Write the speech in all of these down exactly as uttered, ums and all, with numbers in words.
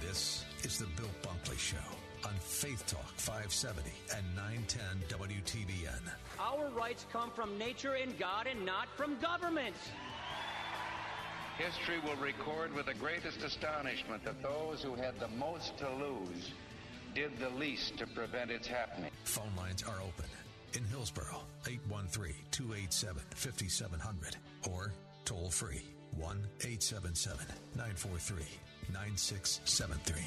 This is the Bill Bunkley Show on Faith Talk five seventy and nine ten W T B N. Our rights come from nature and God and not from government. History will record with the greatest astonishment that those who had the most to lose did the least to prevent its happening. Phone lines are open in Hillsboro, eight one three, two eight seven, five seven zero zero or toll free one eight seven seven, nine four three, nine six seven three.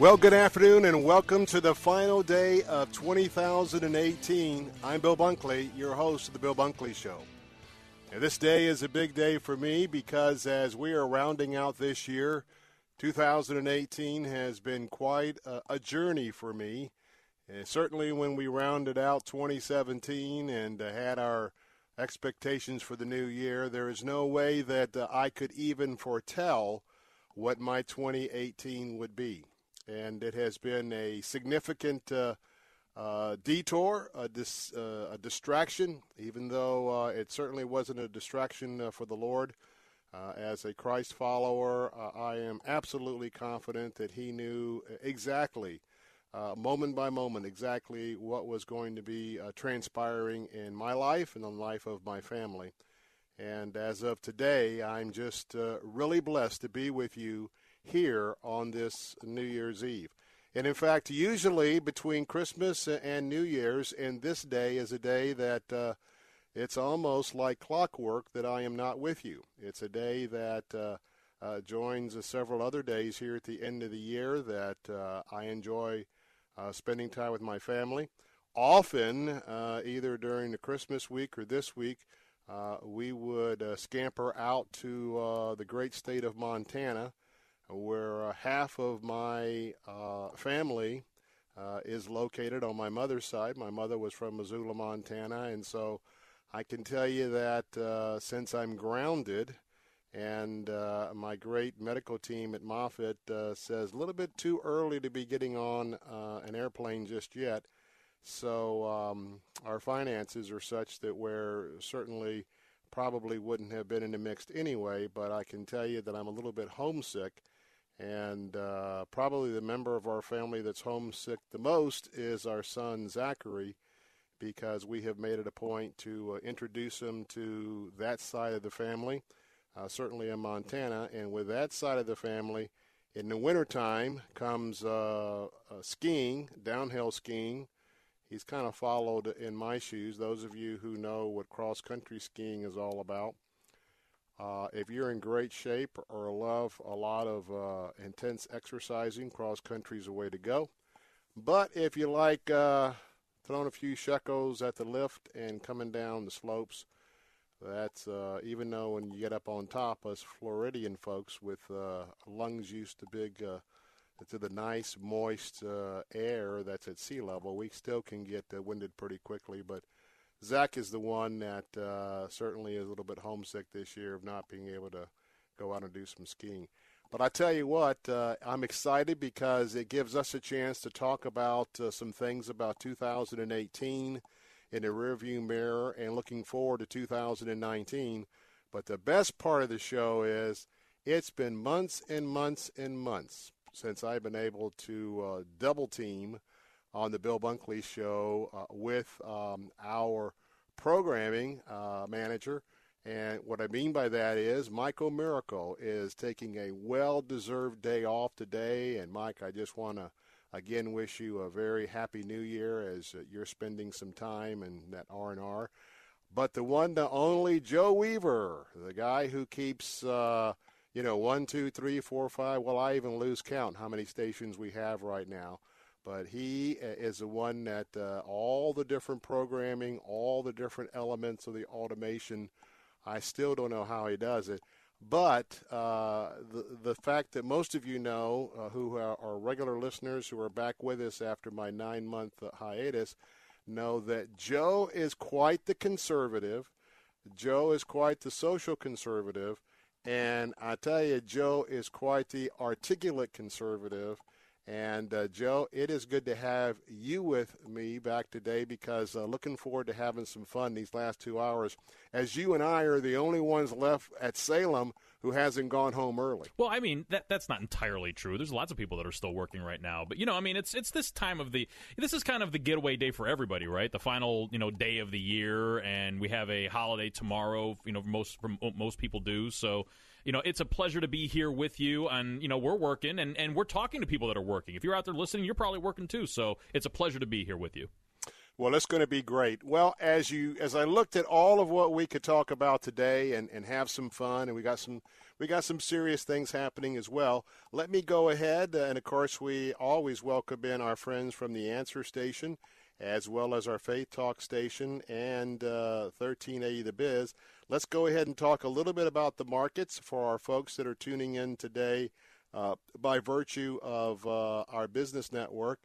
Well, good afternoon and welcome to the final day of twenty eighteen. I'm Bill Bunkley, your host of The Bill Bunkley Show. And this day is a big day for me because as we are rounding out this year, two thousand eighteen has been quite a, a journey for me. And certainly when we rounded out twenty seventeen and uh, had our expectations for the new year, there is no way that uh, I could even foretell what my twenty eighteen would be. And it has been a significant uh, uh, detour, a, dis, uh, a distraction, even though uh, it certainly wasn't a distraction uh, for the Lord. Uh, as a Christ follower, uh, I am absolutely confident that he knew exactly, uh, moment by moment, exactly what was going to be uh, transpiring in my life and in the life of my family. And as of today, I'm just uh, really blessed to be with you here on this New Year's Eve. And in fact, usually between Christmas and New Year's, and this day is a day that uh, it's almost like clockwork that I am not with you. It's a day that uh, uh, joins uh, several other days here at the end of the year that uh, I enjoy uh, spending time with my family. Often, uh, either during the Christmas week or this week, uh, we would uh, scamper out to uh, the great state of Montana, where uh, half of my uh, family uh, is located on my mother's side. My mother was from Missoula, Montana, and so I can tell you that uh, since I'm grounded, and uh, my great medical team at Moffitt uh, says a little bit too early to be getting on uh, an airplane just yet, so um, our finances are such that we're certainly probably wouldn't have been in the mix anyway, but I can tell you that I'm a little bit homesick. And uh, probably the member of our family that's homesick the most is our son, Zachary, because we have made it a point to uh, introduce him to that side of the family, uh, certainly in Montana. And with that side of the family, in the wintertime comes uh, uh, skiing, downhill skiing. He's kind of followed in my shoes. Those of you who know what cross-country skiing is all about, Uh, if you're in great shape or love a lot of uh, intense exercising, cross-country is the way to go. But if you like uh, throwing a few shekels at the lift and coming down the slopes, that's uh, even though when you get up on top, us Floridian folks with uh, lungs used to big, uh, to the nice, moist uh, air that's at sea level, we still can get uh, winded pretty quickly, but Zach is the one that uh, certainly is a little bit homesick this year of not being able to go out and do some skiing. But I tell you what, uh, I'm excited because it gives us a chance to talk about uh, some things about two thousand eighteen in the rearview mirror and looking forward to two thousand nineteen. But the best part of the show is it's been months and months and months since I've been able to uh, double-team on the Bill Bunkley Show uh, with um, our programming uh, manager And what I mean by that is Michael Miracle is taking a well-deserved day off today. And, Mike, I just want to, again, wish you a very happy new year as you're spending some time in that R and R. But the one, the only Joe Weaver, the guy who keeps, uh, you know, one, two, three, four, five. Well, I even lose count how many stations we have right now. But he is the one that uh, all the different programming, all the different elements of the automation, I still don't know how he does it. But uh, the, the fact that most of you know uh, who are, are regular listeners who are back with us after my nine-month hiatus know that Joe is quite the conservative. Joe is quite the social conservative. And I tell you, Joe is quite the articulate conservative. And, uh, Joe, it is good to have you with me back today because uh, looking forward to having some fun these last two hours as you and I are the only ones left at Salem who hasn't gone home early. Well, I mean, that that's not entirely true. There's lots of people that are still working right now. But, you know, I mean, it's it's this time of the – this is kind of the getaway day for everybody, right? The final, you know, day of the year, and we have a holiday tomorrow, you know, most most people do, so – you know, it's a pleasure to be here with you, and, you know, we're working, and, and we're talking to people that are working. If you're out there listening, you're probably working too, so it's a pleasure to be here with you. Well, it's going to be great. Well, as you as I looked at all of what we could talk about today and, and have some fun, and we got some we got some serious things happening as well, let me go ahead, and, of course, we always welcome in our friends from the Answer Station, as well as our Faith Talk Station and uh, thirteen eighty The Biz. Let's go ahead and talk a little bit about the markets for our folks that are tuning in today uh, by virtue of uh, our business network.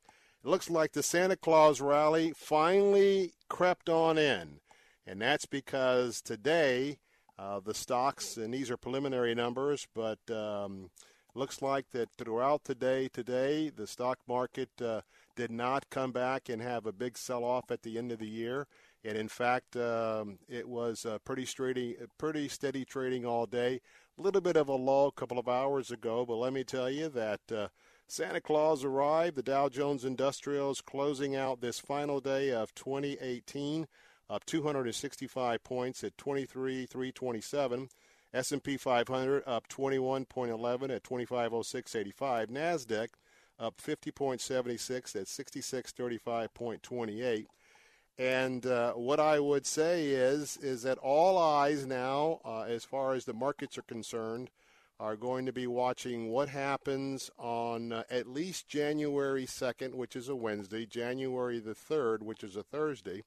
It looks like the Santa Claus rally finally crept on in, and that's because today uh, the stocks, and these are preliminary numbers, but um, looks like that throughout the day today the stock market uh, did not come back and have a big sell-off at the end of the year. And, in fact, um, it was uh, pretty, straight, pretty steady trading all day. A little bit of a lull a couple of hours ago, but let me tell you that uh, Santa Claus arrived. The Dow Jones Industrials closing out this final day of twenty eighteen, up two hundred sixty-five points at twenty-three thousand three hundred twenty-seven. S and P five hundred up twenty-one point one one at twenty-five oh six eighty-five. NASDAQ up fifty point seven six at sixty-six thirty-five twenty-eight. And uh, what I would say is is that all eyes now, uh, as far as the markets are concerned, are going to be watching what happens on uh, at least January second, which is a Wednesday, January the third, which is a Thursday.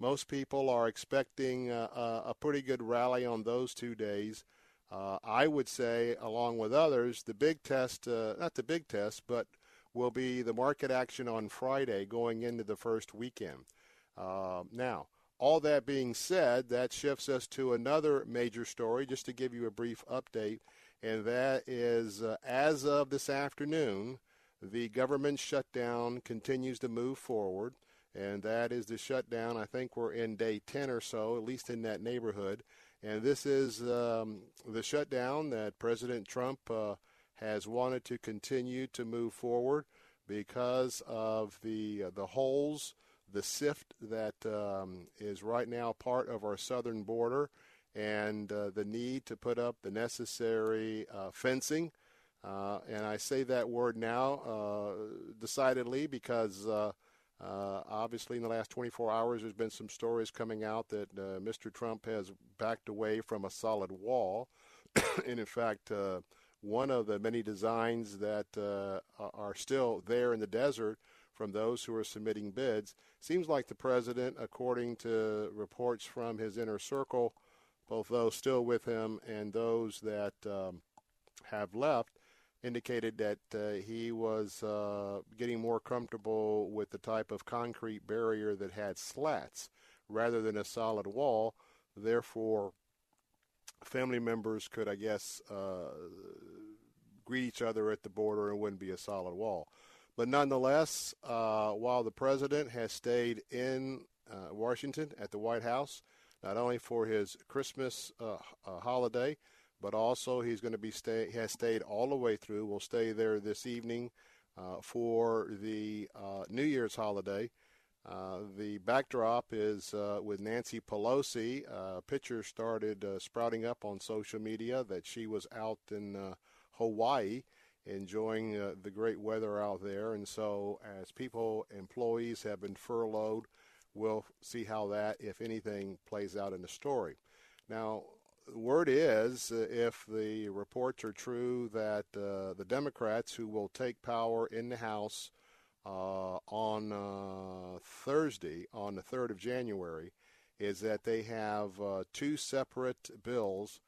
Most people are expecting uh, a pretty good rally on those two days. Uh, I would say, along with others, the big test, uh, not the big test, but will be the market action on Friday going into the first weekend. Uh, now, all that being said, that shifts us to another major story, just to give you a brief update, and that is, uh, as of this afternoon, the government shutdown continues to move forward, and that is the shutdown. I think we're in day ten or so, at least in that neighborhood, and this is um, the shutdown that President Trump uh, has wanted to continue to move forward because of the uh, the holes, the sift that um, is right now part of our southern border, and uh, the need to put up the necessary uh, fencing. Uh, and I say that word now uh, decidedly because uh, uh, obviously in the last twenty-four hours there's been some stories coming out that uh, Mister Trump has backed away from a solid wall. And in fact, uh, one of the many designs that uh, are still there in the desert from those who are submitting bids. Seems like the president, according to reports from his inner circle, both those still with him and those that um, have left, indicated that uh, he was uh, getting more comfortable with the type of concrete barrier that had slats rather than a solid wall. Therefore, family members could, I guess, uh, greet each other at the border and wouldn't be a solid wall. But nonetheless, uh, while the president has stayed in uh, Washington at the White House, not only for his Christmas uh, uh, holiday, but also he's going to be stay has stayed all the way through. Will stay there this evening uh, for the uh, New Year's holiday. Uh, the backdrop is uh, with Nancy Pelosi. Uh, pictures started uh, sprouting up on social media that she was out in uh, Hawaii enjoying uh, the great weather out there. And so as people, employees have been furloughed, we'll see how that, if anything, plays out in the story. Now, word is, uh, if the reports are true, that uh, the Democrats who will take power in the House uh, on uh, Thursday, on the third of January, is that they have uh, two separate bills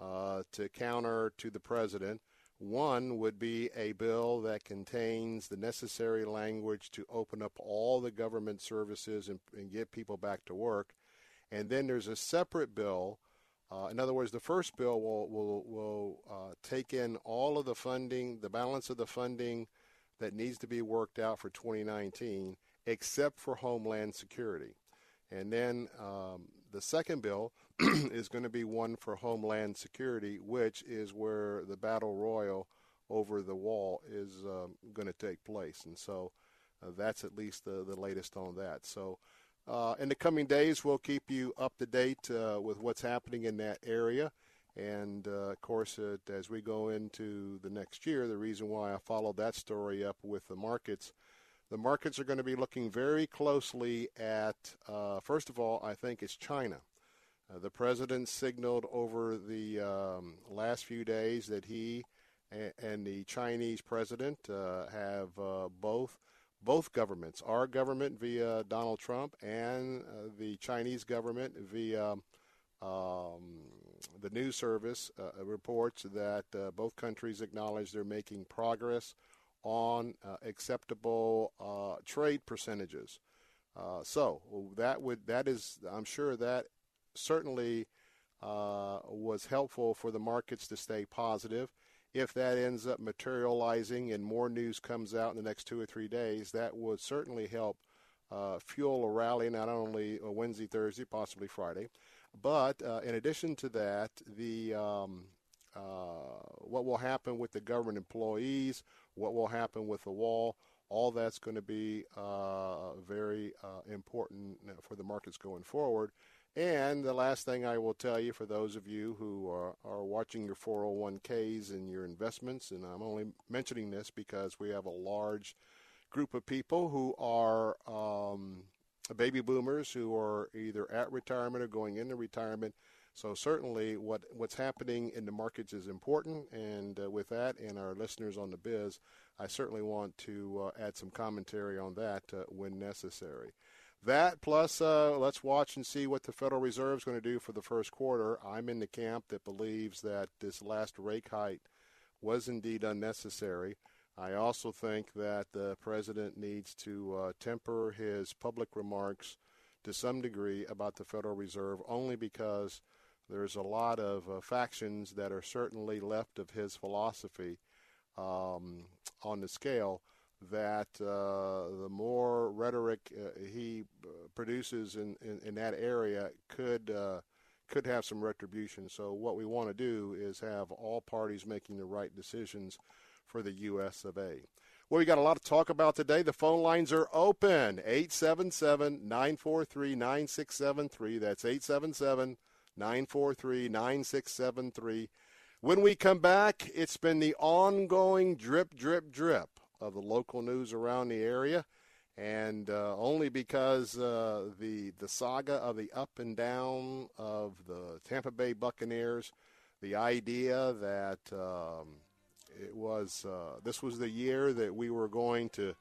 uh, to counter to the president. One would be a bill that contains the necessary language to open up all the government services and, and get people back to work. And then there's a separate bill. Uh, in other words, the first bill will will, will uh, take in all of the funding, the balance of the funding that needs to be worked out for twenty nineteen, except for Homeland Security. And then um, the second bill is going to be one for Homeland Security, which is where the battle royal over the wall is um, going to take place. And so uh, that's at least the, the latest on that. So uh, in the coming days, we'll keep you up to date uh, with what's happening in that area. And, uh, of course, uh, as we go into the next year, the reason why I followed that story up with the markets, the markets are going to be looking very closely at, uh, first of all, I think it's China. Uh, the president signaled over the um, last few days that he and, and the Chinese president uh, have uh, both both governments, our government via Donald Trump and uh, the Chinese government via um, the news service, uh, reports that uh, both countries acknowledge they're making progress on uh, acceptable uh, trade percentages. Uh, so that would that is, I'm sure that certainly uh, was helpful for the markets to stay positive. If that ends up materializing and more news comes out in the next two or three days, that would certainly help uh, fuel a rally, not only Wednesday, Thursday, possibly Friday. But uh, in addition to that, the um, uh, what will happen with the government employees, what will happen with the wall, all that's going to be uh, very uh, important for the markets going forward. And the last thing I will tell you, for those of you who are, are watching your four oh one k's and your investments, and I'm only mentioning this because we have a large group of people who are um, baby boomers who are either at retirement or going into retirement. So certainly what, what's happening in the markets is important. And uh, with that and our listeners on the biz, I certainly want to uh, add some commentary on that uh, when necessary. That plus, uh, let's watch and see what the Federal Reserve is going to do for the first quarter. I'm in the camp that believes that this last rate hike was indeed unnecessary. I also think that the president needs to uh, temper his public remarks to some degree about the Federal Reserve, only because there's a lot of uh, factions that are certainly left of his philosophy um, on the scale, that uh, the more rhetoric uh, he produces in, in, in that area could uh, could have some retribution. So what we want to do is have all parties making the right decisions for the U S of A. Well, we got a lot to talk about today. The phone lines are open, eight seven seven, nine four three, nine six seven three. That's eight seven seven, nine four three, nine six seven three. When we come back, it's been the ongoing drip, drip, drip of the local news around the area, and uh, only because uh, the the saga of the up and down of the Tampa Bay Buccaneers, the idea that um, it was uh, this was the year that we were going to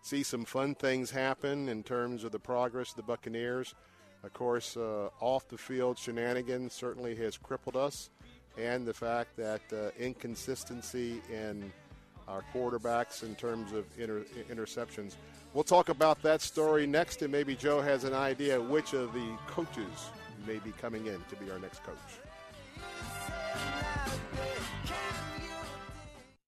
see some fun things happen in terms of the progress of the Buccaneers. Of course, uh, off the field shenanigans certainly has crippled us, and the fact that uh, inconsistency in our quarterbacks in terms of inter- interceptions. We'll talk about that story next, and maybe Joe has an idea which of the coaches may be coming in to be our next coach.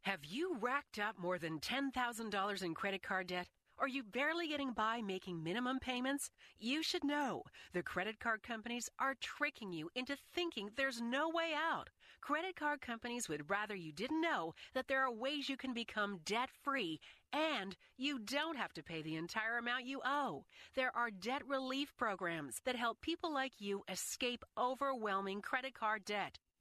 Have you racked up more than ten thousand dollars in credit card debt? Are you barely getting by making minimum payments? You should know the credit card companies are tricking you into thinking there's no way out. Credit card companies would rather you didn't know that there are ways you can become debt-free, and you don't have to pay the entire amount you owe. There are debt relief programs that help people like you escape overwhelming credit card debt.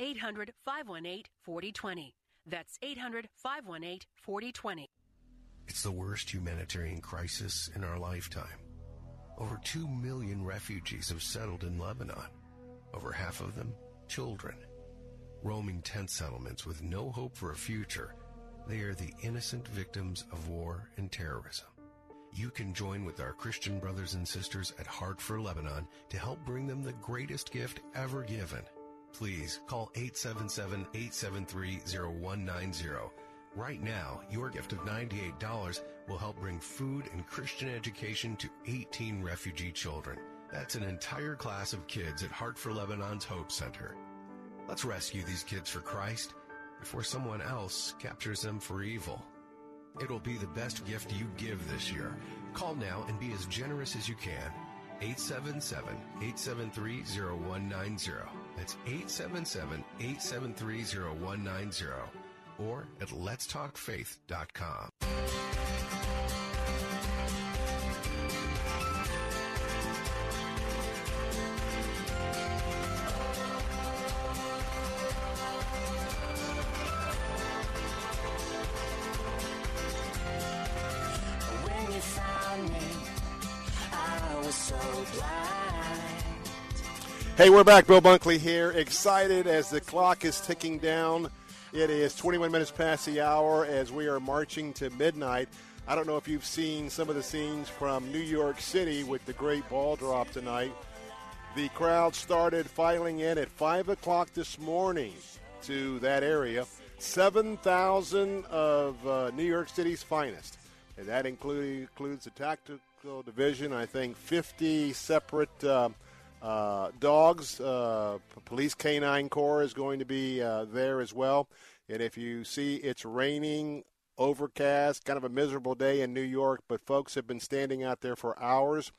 eight hundred, five one eight, four zero two zero. That's eight hundred, five one eight, four zero two zero. It's the worst humanitarian crisis in our lifetime. Over two million refugees have settled in Lebanon, over half of them children. Roaming tent settlements with no hope for a future, they are the innocent victims of war and terrorism. You can join with our Christian brothers and sisters at Heart for Lebanon to help bring them the greatest gift ever given. Please call eight seven seven, eight seven three, zero one nine zero. Right now, your gift of ninety-eight dollars will help bring food and Christian education to eighteen refugee children. That's an entire class of kids at Heart for Lebanon's Hope Center. Let's rescue these kids for Christ before someone else captures them for evil. It'll be the best gift you give this year. Call now and be as generous as you can. eight seven seven, eight seven three, zero one nine zero. That's eight seven seven, eight seven three, zero one nine zero. Or at letstalkfaith dot com. When you found me, I was so blind. Hey, we're back. Bill Bunkley here, excited as the clock is ticking down. It is twenty-one minutes past the hour as we are marching to midnight. I don't know if you've seen some of the scenes from New York City with the great ball drop tonight. The crowd started filing in at five o'clock this morning to that area. seven thousand of uh, New York City's finest. And that include, includes the tactical division, I think fifty separate uh, Uh, dogs, uh, police canine corps is going to be uh, there as well. And if you see, it's raining, overcast, kind of a miserable day in New York, but folks have been standing out there for hours.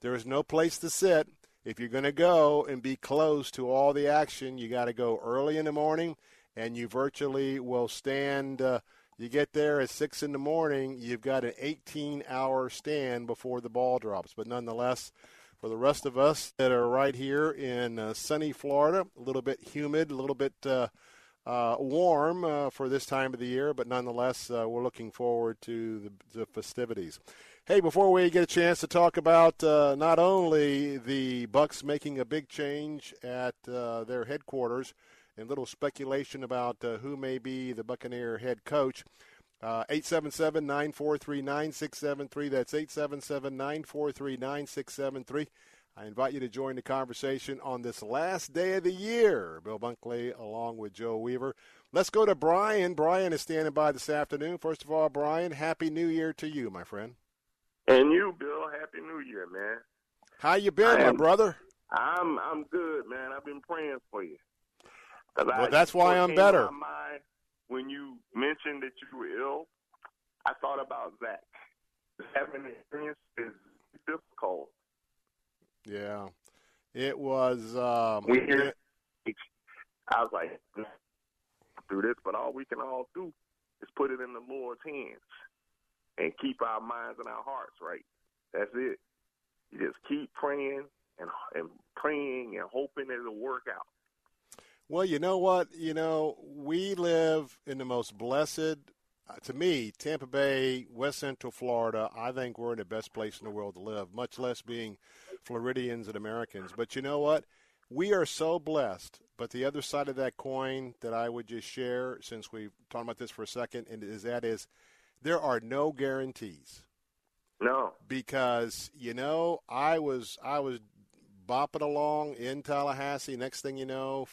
There is no place to sit. If you're going to go and be close to all the action, you got to go early in the morning, and you virtually will stand. Uh, you get there at six in the morning, you've got an eighteen-hour stand before the ball drops. But nonetheless, for the rest of us that are right here in uh, sunny Florida, a little bit humid, a little bit uh, uh, warm uh, for this time of the year, but nonetheless, uh, we're looking forward to the, the festivities. Hey, before we get a chance to talk about uh, not only the Bucks making a big change at uh, their headquarters and little speculation about uh, who may be the Buccaneer head coach, Uh, eight seven seven, nine four three, nine six seven three. That's eight seven seven, nine four three, nine six seven three. I invite you to join the conversation on this last day of the year. Bill Bunkley along with Joe Weaver. Let's go to Brian. Brian is standing by this afternoon. First of all, Brian, Happy New Year to you, my friend. And you, Bill, Happy New Year, man. How you been, am, my brother? I'm I'm good, man. I've been praying for you. Well, I, that's why I'm better. When you mentioned that you were ill, I thought about Zach. Having an experience is difficult. Yeah. It was. Um, we hear it, I was like, do this, but all we can all do is put it in the Lord's hands and keep our minds and our hearts right. That's it. You just keep praying and, and praying and hoping it'll work out. Well, you know what? You know, we live in the most blessed, uh, to me, Tampa Bay, West Central Florida. I think we're in the best place in the world to live, much less being Floridians and Americans. But you know what? We are so blessed. But the other side of that coin that I would just share, since we've talked about this for a second, and is that is there are no guarantees. No. Because, you know, I was I was bopping along in Tallahassee. Next thing you know,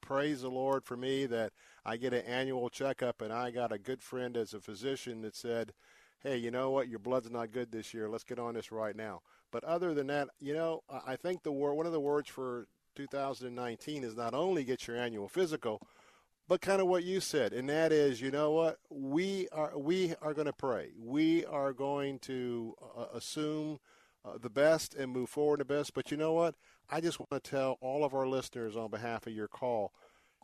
praise the Lord for me that I get an annual checkup, and I got a good friend as a physician that said, hey, you know what, your blood's not good this year. Let's get on this right now. But other than that, you know, I think the word, one of the words for two thousand nineteen is not only get your annual physical, but kind of what you said, and that is, you know what, we are we are going to pray. We are going to uh, assume uh, the best and move forward the best. But you know what? I just want to tell all of our listeners on behalf of your call,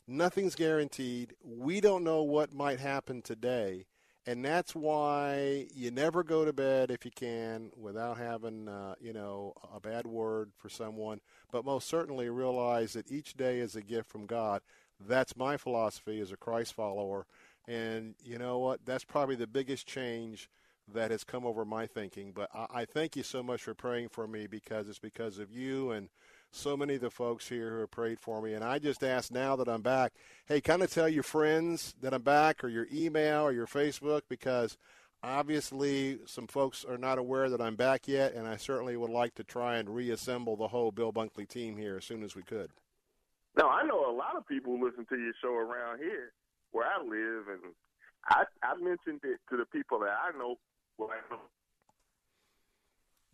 nothing's guaranteed. We don't know what might happen today. And that's why you never go to bed if you can without having, uh, you know, a bad word for someone. But most certainly realize that each day is a gift from God. That's my philosophy as a Christ follower. And you know what? That's probably the biggest change that has come over my thinking. But I, I thank you so much for praying for me, because it's because of you and so many of the folks here who have prayed for me. And I just ask now that I'm back, hey, kind of tell your friends that I'm back, or your email or your Facebook, because obviously some folks are not aware that I'm back yet, and I certainly would like to try and reassemble the whole Bill Bunkley team here as soon as we could. No, I know a lot of people listen to your show around here where I live, and I, I mentioned it to the people that I know. Well, I know.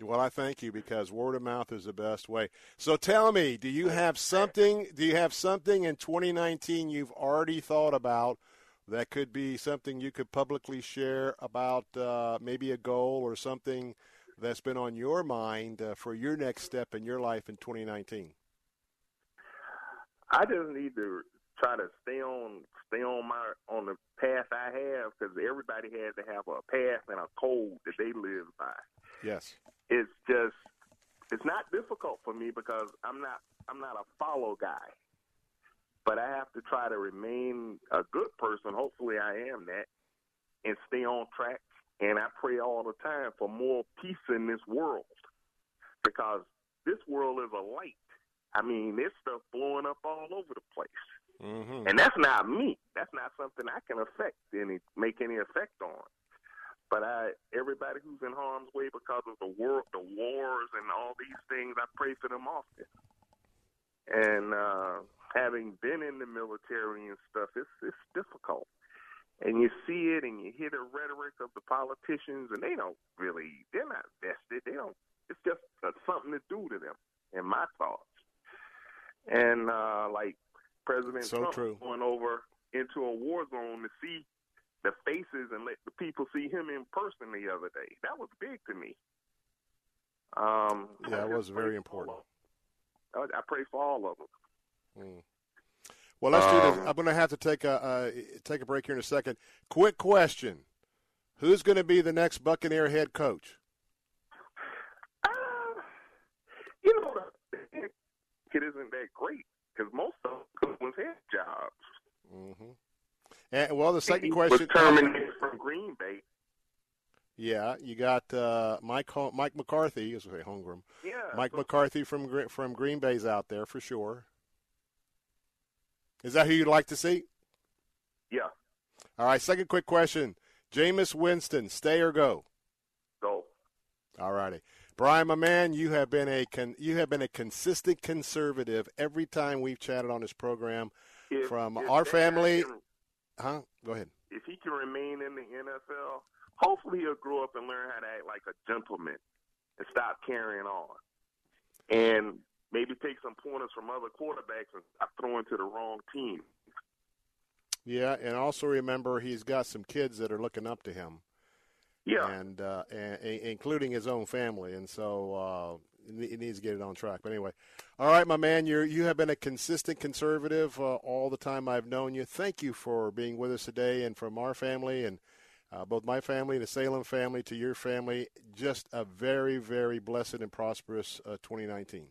Well, I thank you, because word of mouth is the best way. So tell me, do you have something? Do you have something in twenty nineteen you've already thought about that could be something you could publicly share about, uh, maybe a goal or something that's been on your mind uh, for your next step in your life in twenty nineteen? I just need to try to stay on, stay on my on the path I have, because everybody has to have a path and a code that they live by. Yes, it's just it's not difficult for me, because I'm not I'm not a follow guy, but I have to try to remain a good person. Hopefully, I am that, and stay on track. And I pray all the time for more peace in this world, because this world is a light. I mean, there's stuff blowing up all over the place. Mm-hmm. And that's not me. That's not something I can affect any, make any effect on. But I, everybody who's in harm's way because of the war, the wars and all these things, I pray for them often. And uh, having been in the military and stuff, it's it's difficult. And you see it, and you hear the rhetoric of the politicians, and they don't really, they're not vested. They don't. It's just something to do to them, in my thoughts. And, uh, like, President so Trump true. going over into a war zone to see the faces and let the people see him in person the other day. That was big to me. Um, yeah, that was very important. I, I pray for all of them. Mm. Well, let's um, do this. I'm going to have to take a uh, take a break here in a second. Quick question. Who's going to be the next Buccaneer head coach? Uh, you know, it isn't that great, because most of them was head jobs. Mm-hmm. And, well, the second he question was terminated from Green Bay. Yeah, you got uh, Mike Mike McCarthy is a Holmgren. Yeah, Mike so, McCarthy from from Green Bay's out there for sure. Is that who you'd like to see? Yeah. All right. Second quick question: Jameis Winston, stay or go? Go. All righty. Brian, my man, you have been a con- you have been a consistent conservative every time we've chatted on this program. If, from if our family, can, huh? Go ahead. If he can remain in the N F L, hopefully he'll grow up and learn how to act like a gentleman and stop carrying on, and maybe take some pointers from other quarterbacks and stop throwing to the wrong team. Yeah, and also remember, he's got some kids that are looking up to him. Yeah, and, uh, and including his own family, and so uh, it needs to get it on track. But anyway, all right, my man, you you have been a consistent conservative uh, all the time I've known you. Thank you for being with us today, and from our family, and uh, both my family, the Salem family, to your family, just a very, very blessed and prosperous uh, twenty nineteen.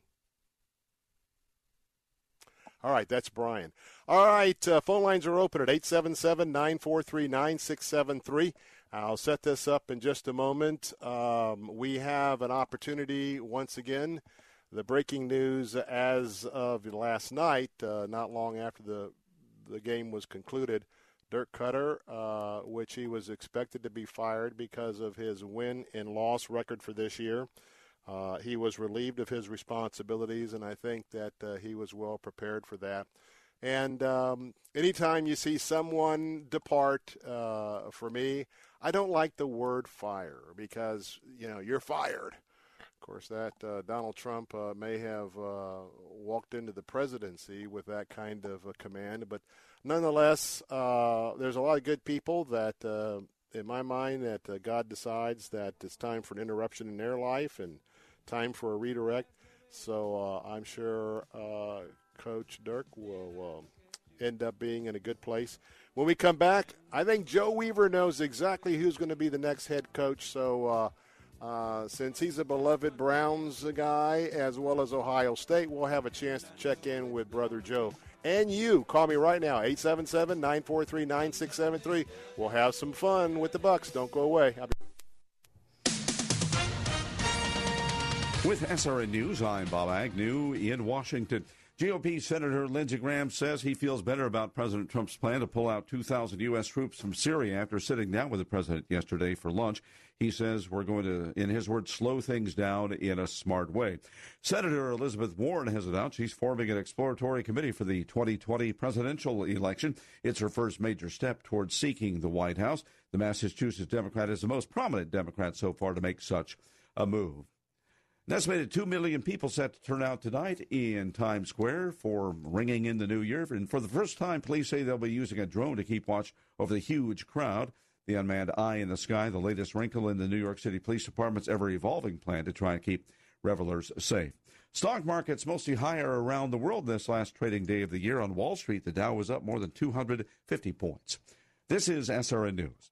All right, that's Brian. All right, uh, phone lines are open at eight seven seven, nine four three, nine six seven three. I'll set this up in just a moment. Um, we have an opportunity once again. The breaking news as of last night, uh, not long after the the game was concluded, Dirk Koetter, uh, which he was expected to be fired because of his win and loss record for this year, uh, he was relieved of his responsibilities, and I think that uh, he was well prepared for that. And um, anytime you see someone depart, uh, for me, I don't like the word fire because, you know, you're fired. Of course, that uh, Donald Trump uh, may have uh, walked into the presidency with that kind of a command. But nonetheless, uh, there's a lot of good people that, uh, in my mind, that uh, God decides that it's time for an interruption in their life and time for a redirect. So uh, I'm sure uh, Coach Dirk will uh, end up being in a good place. When we come back, I think Joe Weaver knows exactly who's going to be the next head coach. So uh, uh, since he's a beloved Browns guy as well as Ohio State, we'll have a chance to check in with Brother Joe. And you, call me right now, eight seven seven, nine four three, nine six seven three. We'll have some fun with the Bucks. Don't go away. I'll be- With S R N News, I'm Bob Agnew in Washington. G O P Senator Lindsey Graham says he feels better about President Trump's plan to pull out two thousand U S troops from Syria after sitting down with the president yesterday for lunch. He says we're going to, in his words, slow things down in a smart way. Senator Elizabeth Warren has announced she's forming an exploratory committee for the twenty twenty presidential election. It's her first major step towards seeking the White House. The Massachusetts Democrat is the most prominent Democrat so far to make such a move. An estimated two million people set to turn out tonight in Times Square for ringing in the new year. And for the first time, police say they'll be using a drone to keep watch over the huge crowd. The unmanned eye in the sky, the latest wrinkle in the New York City Police Department's ever-evolving plan to try and keep revelers safe. Stock markets mostly higher around the world this last trading day of the year. On Wall Street, the Dow was up more than two hundred fifty points. This is S R N News.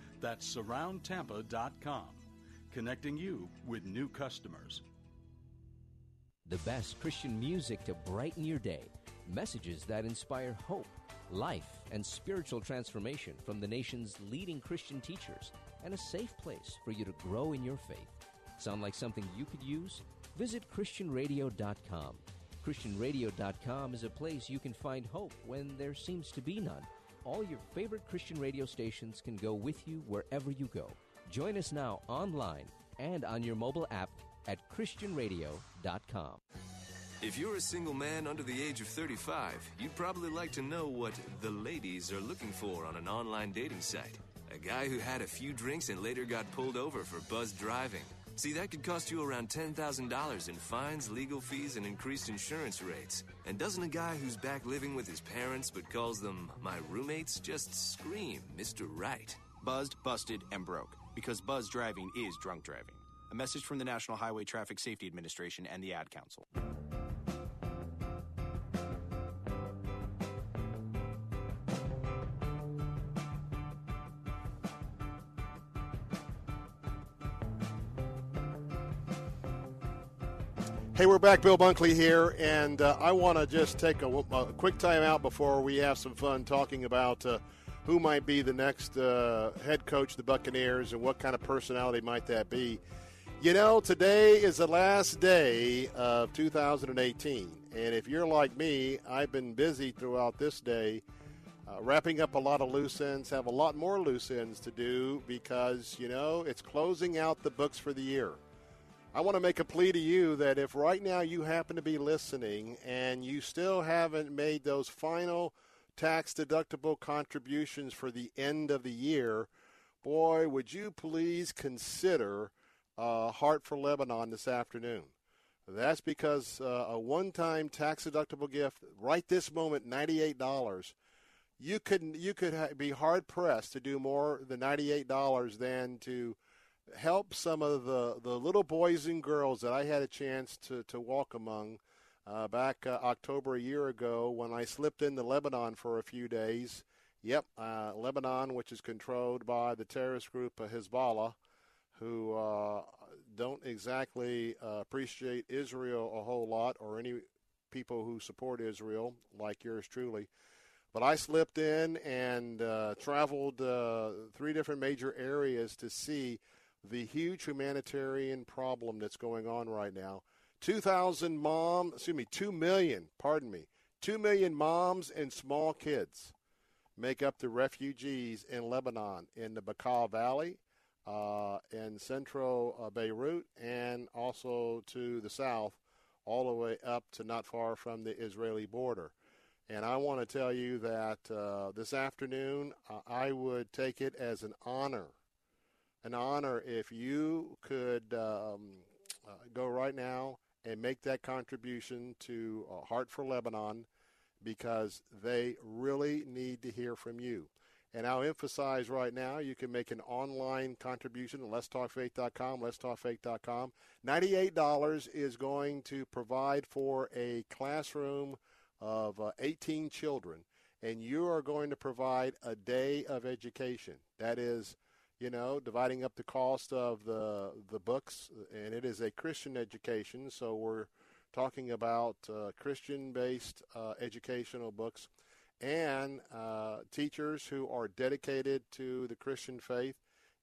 That's surround tampa dot com. Connecting you with new customers. The best Christian music to brighten your day. Messages that inspire hope, life, and spiritual transformation from the nation's leading Christian teachers, and a safe place for you to grow in your faith. Sound like something you could use? Visit christian radio dot com. christian radio dot com is a place you can find hope when there seems to be none. All your favorite Christian radio stations can go with you wherever you go. Join us now online and on your mobile app at christian radio dot com. If you're a single man under the age of thirty-five, you'd probably like to know what the ladies are looking for on an online dating site. A guy who had a few drinks and later got pulled over for buzzed driving. See, that could cost you around ten thousand dollars in fines, legal fees, and increased insurance rates. And doesn't a guy who's back living with his parents but calls them my roommates just scream, Mister Right? Buzzed, busted, and broke. Because buzzed driving is drunk driving. A message from the National Highway Traffic Safety Administration and the Ad Council. Hey, we're back. Bill Bunkley here, and uh, I want to just take a, a quick time out before we have some fun talking about uh, who might be the next uh, head coach of the Buccaneers and what kind of personality might that be. You know, today is the last day of two thousand eighteen, and if you're like me, I've been busy throughout this day, uh, wrapping up a lot of loose ends, have a lot more loose ends to do because, you know, it's closing out the books for the year. I want to make a plea to you that if right now you happen to be listening and you still haven't made those final tax-deductible contributions for the end of the year, boy, would you please consider uh, Heart for Lebanon this afternoon. That's because uh, a one-time tax-deductible gift, right this moment, ninety-eight dollars, you could, you could ha- be hard-pressed to do more than ninety-eight dollars than to help some of the, the little boys and girls that I had a chance to, to walk among uh, back uh, October a year ago when I slipped into Lebanon for a few days. Yep, uh, Lebanon, which is controlled by the terrorist group uh, Hezbollah, who uh, don't exactly uh, appreciate Israel a whole lot or any people who support Israel like yours truly. But I slipped in and uh, traveled uh, three different major areas to see the huge humanitarian problem that's going on right now. two thousand mom, excuse me, two million, pardon me, two million moms and small kids make up the refugees in Lebanon, in the Bekaa Valley, uh, in central uh, Beirut, and also to the south, all the way up to not far from the Israeli border. And I want to tell you that uh, this afternoon, uh, I would take it as an honor An honor if you could um, uh, go right now and make that contribution to uh, Heart for Lebanon, because they really need to hear from you. And I'll emphasize right now, you can make an online contribution at lets talk faith dot com, lets talk faith dot com. ninety-eight dollars is going to provide for a classroom of uh, eighteen children, and you are going to provide a day of education. That is, you know, dividing up the cost of the the books, and it is a Christian education, so we're talking about uh, Christian-based uh, educational books, and uh, teachers who are dedicated to the Christian faith,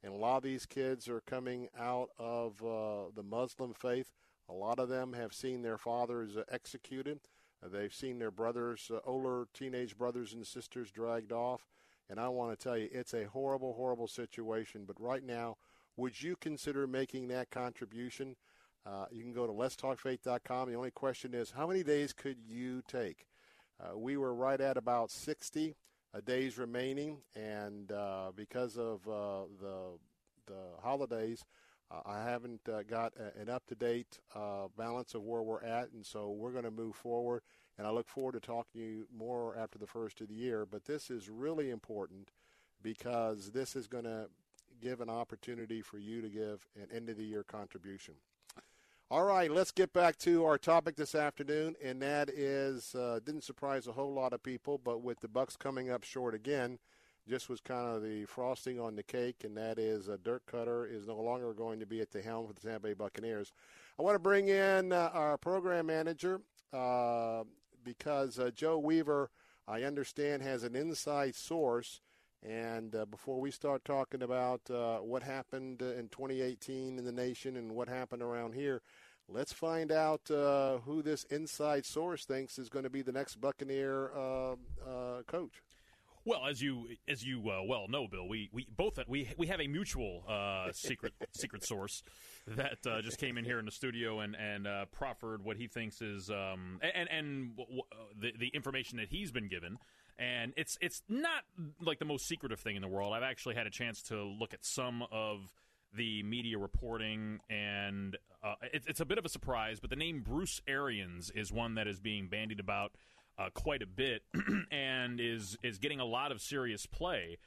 and a lot of these kids are coming out of uh, the Muslim faith. A lot of them have seen their fathers uh, executed. Uh, they've seen their brothers, uh, older teenage brothers and sisters dragged off. And I want to tell you, it's a horrible, horrible situation. But right now, would you consider making that contribution? Uh, you can go to lets talk faith dot com. The only question is, how many days could you take? Uh, we were right at about sixty uh, days remaining. And uh, because of uh, the the holidays, uh, I haven't uh, got a, an up-to-date uh, balance of where we're at. And so we're going to move forward. And I look forward to talking to you more after the first of the year. But this is really important because this is going to give an opportunity for you to give an end-of-the-year contribution. All right, let's get back to our topic this afternoon, and that is uh, didn't surprise a whole lot of people, but with the Bucs coming up short again, just was kind of the frosting on the cake, and that is uh, Dirk Koetter is no longer going to be at the helm for the Tampa Bay Buccaneers. I want to bring in uh, our program manager, uh, because uh, Joe Weaver, I understand, has an inside source. And uh, before we start talking about uh, what happened in twenty eighteen in the nation and what happened around here, let's find out uh, who this inside source thinks is going to be the next Buccaneer uh, uh, coach. Well, as you as you uh, well know, Bill, we, we both we we have a mutual uh, secret secret source that uh, just came in here in the studio and and uh, proffered what he thinks is um and and w- w- the the information that he's been given, and it's it's not like the most secretive thing in the world. I've actually had a chance to look at some of the media reporting, and uh, it, it's a bit of a surprise, but the name Bruce Arians is one that is being bandied about Uh, quite a bit, and is is getting a lot of serious play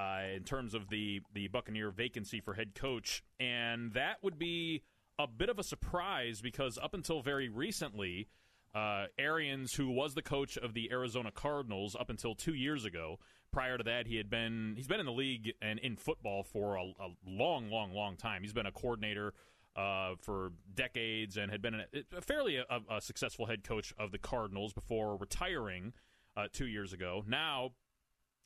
uh, in terms of the, the Buccaneer vacancy for head coach. And that would be a bit of a surprise because up until very recently, uh, Arians, who was the coach of the Arizona Cardinals up until two years ago, prior to that he had been he's been in the league and in football for a, a long, long, long time. He's been a coordinator uh, for decades and had been an, a fairly a, a successful head coach of the Cardinals before retiring uh, two years ago. Now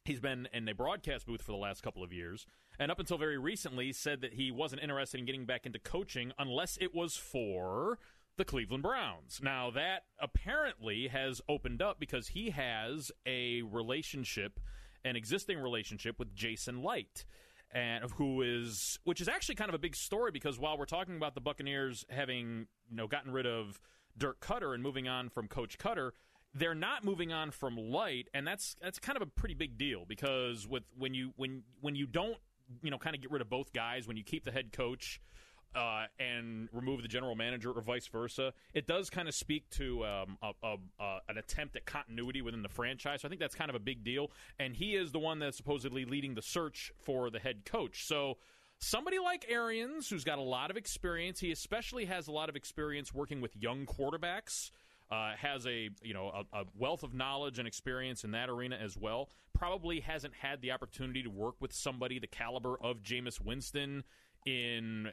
he's been in a broadcast booth for the last couple of years, and up until very recently said that he wasn't interested in getting back into coaching unless it was for the Cleveland Browns. Now, that apparently has opened up because he has a relationship, an existing relationship with Jason Light, and who is, which is actually kind of a big story, because while we're talking about the Buccaneers having, you know, gotten rid of Dirk Koetter and moving on from Coach Koetter, they're not moving on from Light, and that's that's kind of a pretty big deal, because with when you when when you don't, you know, kind of get rid of both guys, when you keep the head coach Uh, and remove the general manager or vice versa, it does kind of speak to um, a, a, a, an attempt at continuity within the franchise. So I think that's kind of a big deal. And he is the one that's supposedly leading the search for the head coach. So somebody like Arians, who's got a lot of experience, he especially has a lot of experience working with young quarterbacks, uh, has a you know a, a wealth of knowledge and experience in that arena as well. Probably hasn't had the opportunity to work with somebody the caliber of Jameis Winston in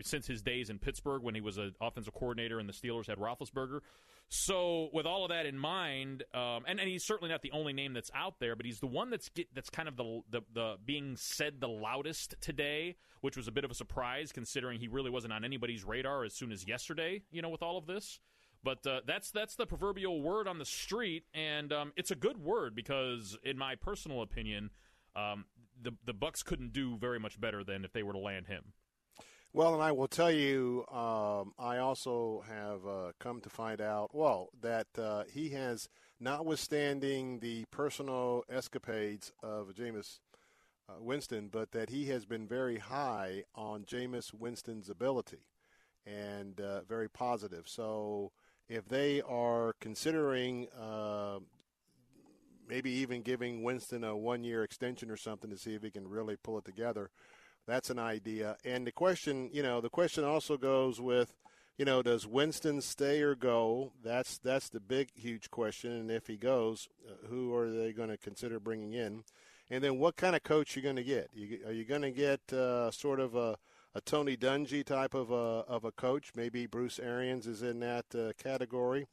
since his days in Pittsburgh when he was an offensive coordinator and the Steelers had Roethlisberger. So with all of that in mind, um, and, and he's certainly not the only name that's out there, but he's the one that's get, that's kind of the, the the being said the loudest today, which was a bit of a surprise considering he really wasn't on anybody's radar as soon as yesterday, you know, with all of this. But uh, that's that's the proverbial word on the street, and um, it's a good word because, in my personal opinion, Um, the the Bucs couldn't do very much better than if they were to land him. Well, and I will tell you, um, I also have uh, come to find out, well, that uh, he has, notwithstanding the personal escapades of Jameis uh, Winston, but that he has been very high on Jameis Winston's ability and uh, very positive. So if they are considering uh, maybe even giving Winston a one-year extension or something to see if he can really pull it together. That's an idea. And the question, you know, the question also goes with, you know, does Winston stay or go? That's that's the big, huge question. And if he goes, uh, who are they going to consider bringing in? And then what kind of coach are you going to get? You, are you going to get uh, sort of a, a Tony Dungy type of a, of a coach? Maybe Bruce Arians is in that uh, category.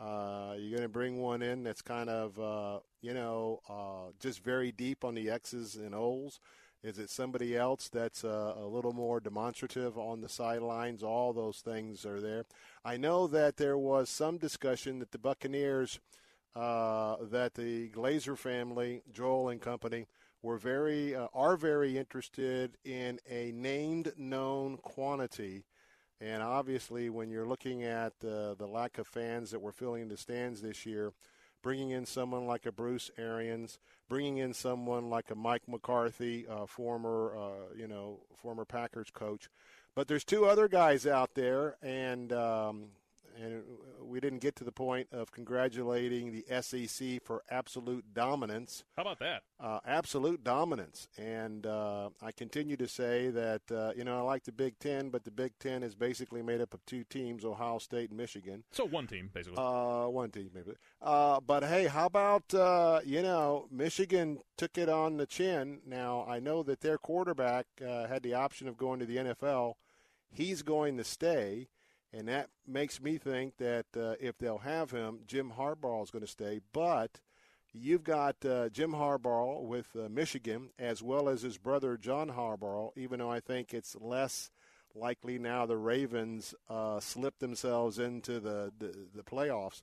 Uh, you're going to bring one in that's kind of, uh, you know, uh, just very deep on the X's and O's. Is it somebody else that's uh, a little more demonstrative on the sidelines? All those things are there. I know that there was some discussion that the Buccaneers, uh, that the Glazer family, Joel and company, were very uh, are very interested in a named known quantity. And obviously, when you're looking at uh, the lack of fans that were filling the stands this year, bringing in someone like a Bruce Arians, bringing in someone like a Mike McCarthy, uh, former, uh, you know, former Packers coach. But there's two other guys out there, and um, and we didn't get to the point of congratulating the S E C for absolute dominance. How about that? Uh, absolute dominance. And uh, I continue to say that, uh, you know, I like the Big Ten, but the Big Ten is basically made up of two teams, Ohio State and Michigan. So one team, basically. Uh, one team, maybe. Uh, but, hey, how about, uh, you know, Michigan took it on the chin. Now, I know that their quarterback uh, had the option of going to the N F L. He's going to stay. And that makes me think that uh, if they'll have him, Jim Harbaugh is going to stay. But you've got uh, Jim Harbaugh with uh, Michigan, as well as his brother John Harbaugh, even though I think it's less likely now the Ravens uh, slip themselves into the, the, the playoffs.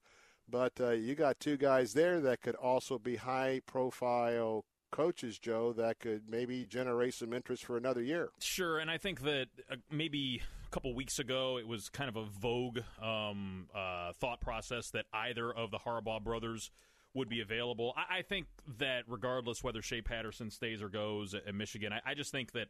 But uh, you got two guys there that could also be high-profile coaches, Joe, that could maybe generate some interest for another year. Sure, and I think that uh, maybe a couple weeks ago it was kind of a vogue um, uh, thought process that either of the Harbaugh brothers would be available. I, I think that regardless whether Shea Patterson stays or goes at, at Michigan, I, I just think that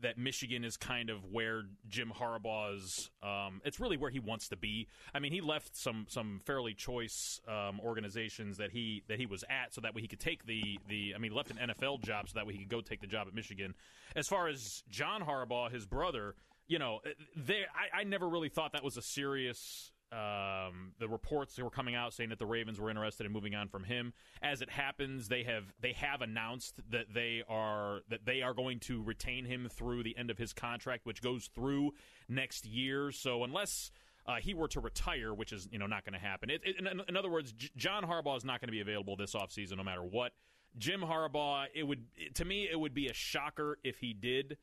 that Michigan is kind of where Jim Harbaugh's, um, it's really where he wants to be. I mean, he left some some fairly choice um, organizations that he that he was at so that way he could take the, the, I mean, left an N F L job so that way he could go take the job at Michigan. As far as John Harbaugh, his brother, you know, they, I, I never really thought that was a serious um, the reports that were coming out saying that the Ravens were interested in moving on from him. As it happens, they have they have announced that they are that they are going to retain him through the end of his contract, which goes through next year. So unless Uh, he were to retire, which is you know not going to happen. It, it, in, in other words, J- John Harbaugh is not going to be available this offseason no matter what. Jim Harbaugh, it would it, to me, it would be a shocker if he did.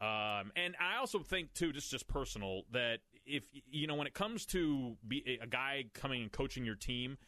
Um, and I also think, too, just, just personal, that if you know when it comes to be a guy coming and coaching your team,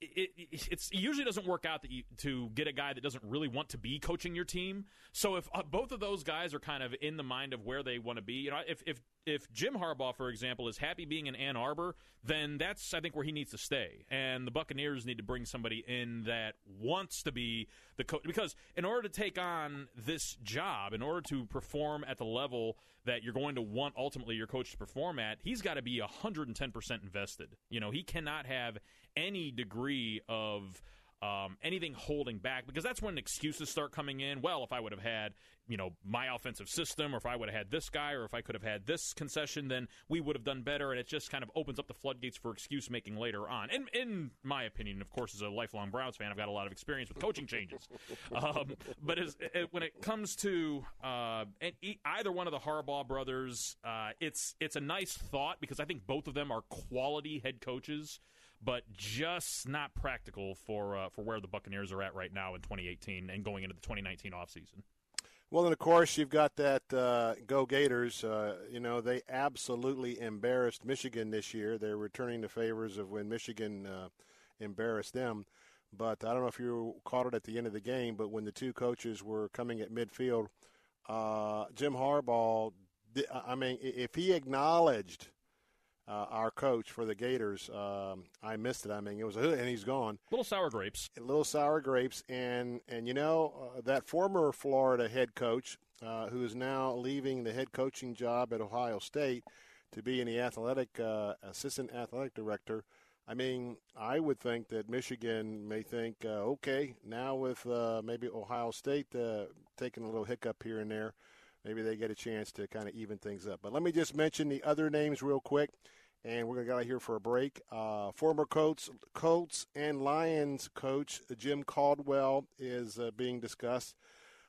It, it, it's, it usually doesn't work out that you, to get a guy that doesn't really want to be coaching your team. So if uh, both of those guys are kind of in the mind of where they want to be, you know, if if if Jim Harbaugh, for example, is happy being in Ann Arbor, then that's, I think, where he needs to stay. And the Buccaneers need to bring somebody in that wants to be the coach. Because in order to take on this job, in order to perform at the level that you're going to want ultimately your coach to perform at, he's got to be one hundred ten percent invested. You know, he cannot have any degree of um, anything holding back, because that's when excuses start coming in. Well, if I would have had, you know, my offensive system, or if I would have had this guy, or if I could have had this concession, then we would have done better. And it just kind of opens up the floodgates for excuse making later on. And in my opinion, of course, as a lifelong Browns fan, I've got a lot of experience with coaching changes. Um, but as, it, when it comes to uh, and e- either one of the Harbaugh brothers, uh, it's it's a nice thought, because I think both of them are quality head coaches, but just not practical for uh, for where the Buccaneers are at right now in twenty eighteen and going into the twenty nineteen offseason. Well, and of course, you've got that uh, Go Gators. Uh, you know, they absolutely embarrassed Michigan this year. They're returning the favors of when Michigan uh, embarrassed them. But I don't know if you caught it at the end of the game, but when the two coaches were coming at midfield, uh, Jim Harbaugh, I mean, if he acknowledged Uh, our coach for the Gators, um, I missed it. I mean, it was a, and he's gone. Little sour grapes. A little sour grapes, and and you know uh, that former Florida head coach, uh, who is now leaving the head coaching job at Ohio State to be in the athletic uh, assistant athletic director. I mean, I would think that Michigan may think, uh, okay, now with uh, maybe Ohio State uh, taking a little hiccup here and there, maybe they get a chance to kind of even things up. But let me just mention the other names real quick, and we're going to go out here for a break. Uh, former Colts, Colts and Lions coach Jim Caldwell is uh, being discussed.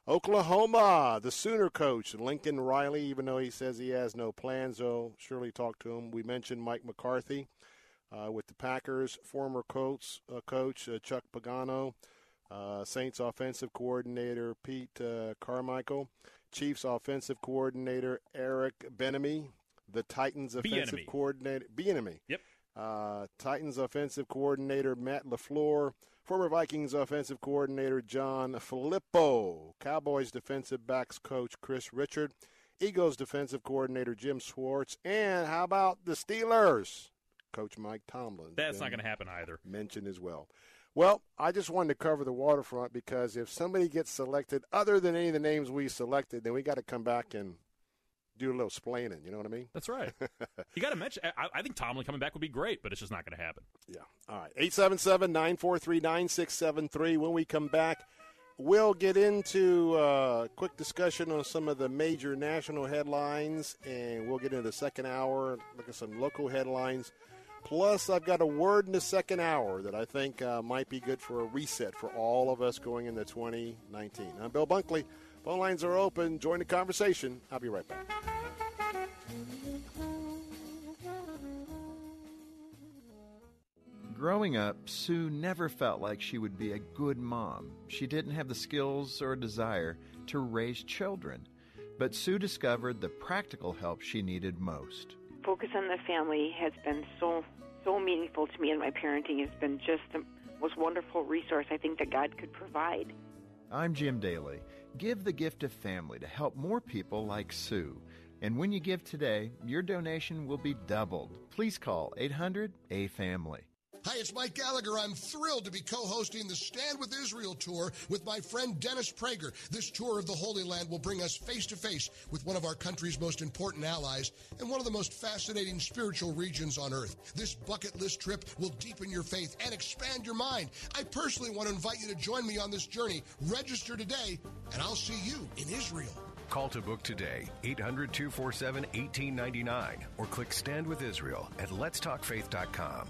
Oklahoma, the Sooner coach, Lincoln Riley, even though he says he has no plans, though, surely talk to him. We mentioned Mike McCarthy uh, with the Packers. Former Colts uh, coach uh, Chuck Pagano. Uh, Saints offensive coordinator Pete uh, Carmichael, Chiefs offensive coordinator Eric Benemy, the Titans offensive Bienemy. coordinator Bienemy. Yep. Uh, Titans offensive coordinator Matt LaFleur, former Vikings offensive coordinator John Filippo, Cowboys defensive backs coach Chris Richard, Eagles defensive coordinator Jim Schwartz, and how about the Steelers? Coach Mike Tomlin. That's not going to happen either. Mentioned as well. Well, I just wanted to cover the waterfront, because if somebody gets selected other than any of the names we selected, then we got to come back and do a little splaining. You know what I mean? That's right. You got to mention, I, I think Tomlin coming back would be great, but it's just not going to happen. Yeah. All right. eight seven seven, nine four three, nine six seven three. When we come back, we'll get into a quick discussion on some of the major national headlines, and we'll get into the second hour, look at some local headlines. Plus, I've got a word in the second hour that I think uh, might be good for a reset for all of us going into twenty nineteen. I'm Bill Bunkley. Phone lines are open. Join the conversation. I'll be right back. Growing up, Sue never felt like she would be a good mom. She didn't have the skills or desire to raise children. But Sue discovered the practical help she needed most. Focus on the family has been so, so meaningful to me, and my parenting has been just the most wonderful resource I think that God could provide. I'm Jim Daly. Give the gift of family to help more people like Sue. And when you give today, your donation will be doubled. Please call eight hundred A Family. Hi, it's Mike Gallagher. I'm thrilled to be co-hosting the Stand With Israel tour with my friend Dennis Prager. This tour of the Holy Land will bring us face-to-face with one of our country's most important allies and one of the most fascinating spiritual regions on earth. This bucket list trip will deepen your faith and expand your mind. I personally want to invite you to join me on this journey. Register today, and I'll see you in Israel. Call to book today, eight hundred, two four seven, one eight nine nine, or click Stand with Israel at lets talk faith dot com.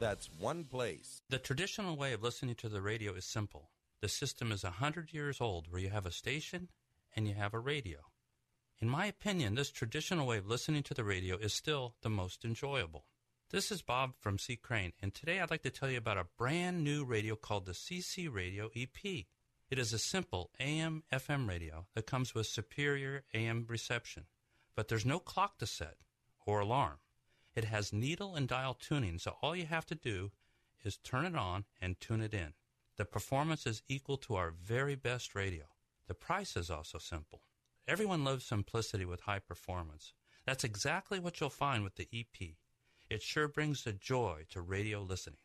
That's OnePlace. The traditional way of listening to the radio is simple. The system is one hundred years old, where you have a station and you have a radio. In my opinion, this traditional way of listening to the radio is still the most enjoyable. This is Bob from C. Crane, and today I'd like to tell you about a brand new radio called the C C Radio E P. It is a simple A M F M radio that comes with superior A M reception, but there's no clock to set or alarm. It has needle and dial tuning, so all you have to do is turn it on and tune it in. The performance is equal to our very best radio. The price is also simple. Everyone loves simplicity with high performance. That's exactly what you'll find with the E P. It sure brings the joy to radio listening.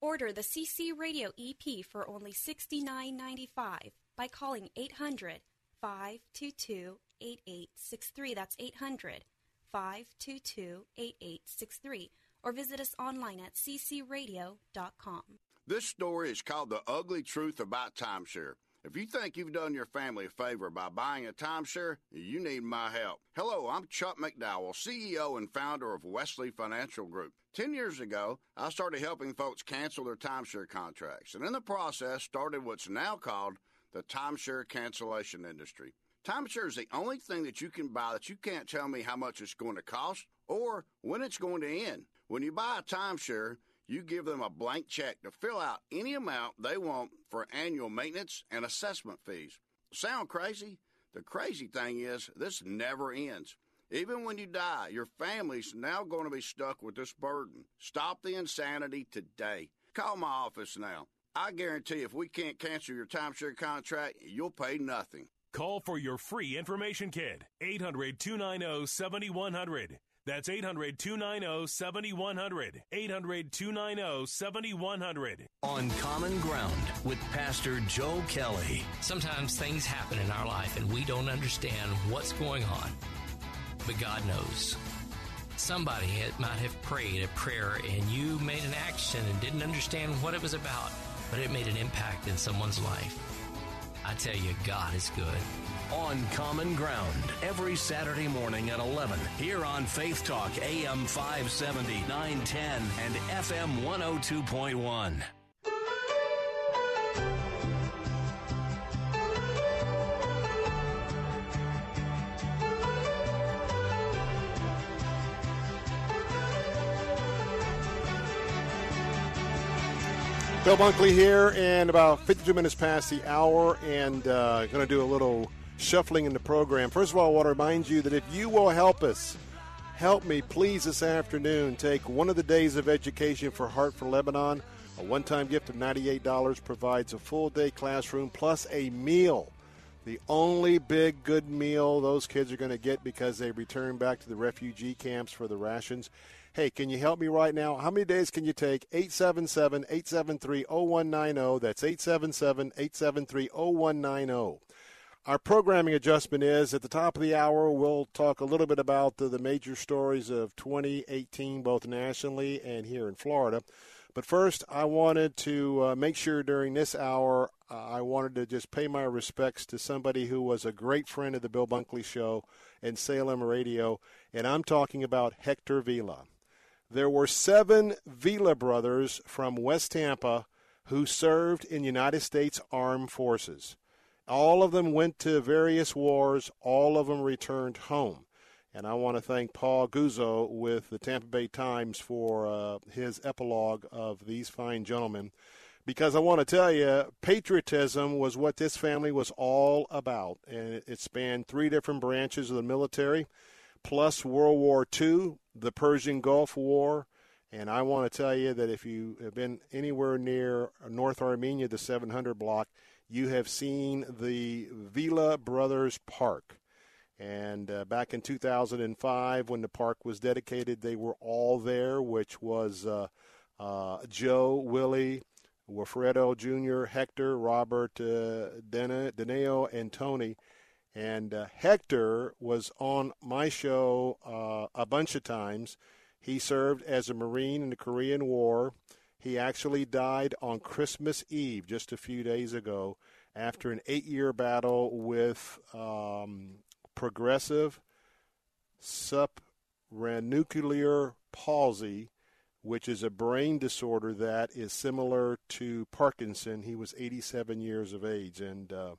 Order the C C Radio E P for only sixty-nine dollars and ninety-five cents by calling eight hundred, five two two, eight eight six three. That's eight hundred, five two two, eight eight six three. Or visit us online at c c radio dot com. This story is called The Ugly Truth About Timeshare. If you think you've done your family a favor by buying a timeshare, you need my help. Hello, I'm Chuck McDowell, C E O and founder of Wesley Financial Group. Ten years ago, I started helping folks cancel their timeshare contracts, and in the process started what's now called the timeshare cancellation industry. Timeshare is the only thing that you can buy that you can't tell me how much it's going to cost or when it's going to end. When you buy a timeshare, you give them a blank check to fill out any amount they want for annual maintenance and assessment fees. Sound crazy? The crazy thing is, this never ends. Even when you die, your family's now going to be stuck with this burden. Stop the insanity today. Call my office now. I guarantee if we can't cancel your timeshare contract, you'll pay nothing. Call for your free information kit. eight hundred, two ninety, seventy-one hundred. That's eight hundred, two ninety, seventy-one hundred, eight hundred, two ninety, seventy-one hundred. On Common Ground with Pastor Joe Kelly. Sometimes things happen in our life and we don't understand what's going on, but God knows. Somebody might have prayed a prayer and you made an action and didn't understand what it was about, but it made an impact in someone's life. I tell you, God is good. On Common Ground, every Saturday morning at eleven, here on Faith Talk, A M five seventy, nine ten, and F M one oh two point one. Bill Bunkley here, and about fifty-two minutes past the hour, and uh, going to do a little shuffling in the program. First of all, I want to remind you that if you will help us, help me please this afternoon, take one of the days of education for Heart for Lebanon. A one-time gift of ninety-eight dollars provides a full-day classroom plus a meal. The only big good meal those kids are going to get because they return back to the refugee camps for the rations. Hey, can you help me right now? How many days can you take? eight seven seven, eight seven three, zero one nine zero. That's eight seven seven, eight seven three, zero one nine zero. Our programming adjustment is at the top of the hour. We'll talk a little bit about the, the major stories of twenty eighteen, both nationally and here in Florida. But first, I wanted to uh, make sure during this hour, uh, I wanted to just pay my respects to somebody who was a great friend of the Bill Bunkley Show and Salem Radio, and I'm talking about Hector Vila. There were seven Vila brothers from West Tampa who served in United States Armed Forces. All of them went to various wars. All of them returned home. And I want to thank Paul Guzzo with the Tampa Bay Times for uh, his epilogue of these fine gentlemen. Because I want to tell you, patriotism was what this family was all about. And it spanned three different branches of the military, plus World War Two, the Persian Gulf War. And I want to tell you that if you have been anywhere near North Armenia, the seven hundred block, you have seen the Vila Brothers Park. And uh, back in two thousand five, when the park was dedicated, they were all there, which was uh, uh, Joe, Willie, Wilfredo Junior, Hector, Robert, uh, Deneo, and Tony. And uh, Hector was on my show uh, a bunch of times. He served as a Marine in the Korean War. He actually died on Christmas Eve just a few days ago after an eight-year battle with um, progressive supranuclear palsy, which is a brain disorder that is similar to Parkinson. He was eighty-seven years of age. And uh,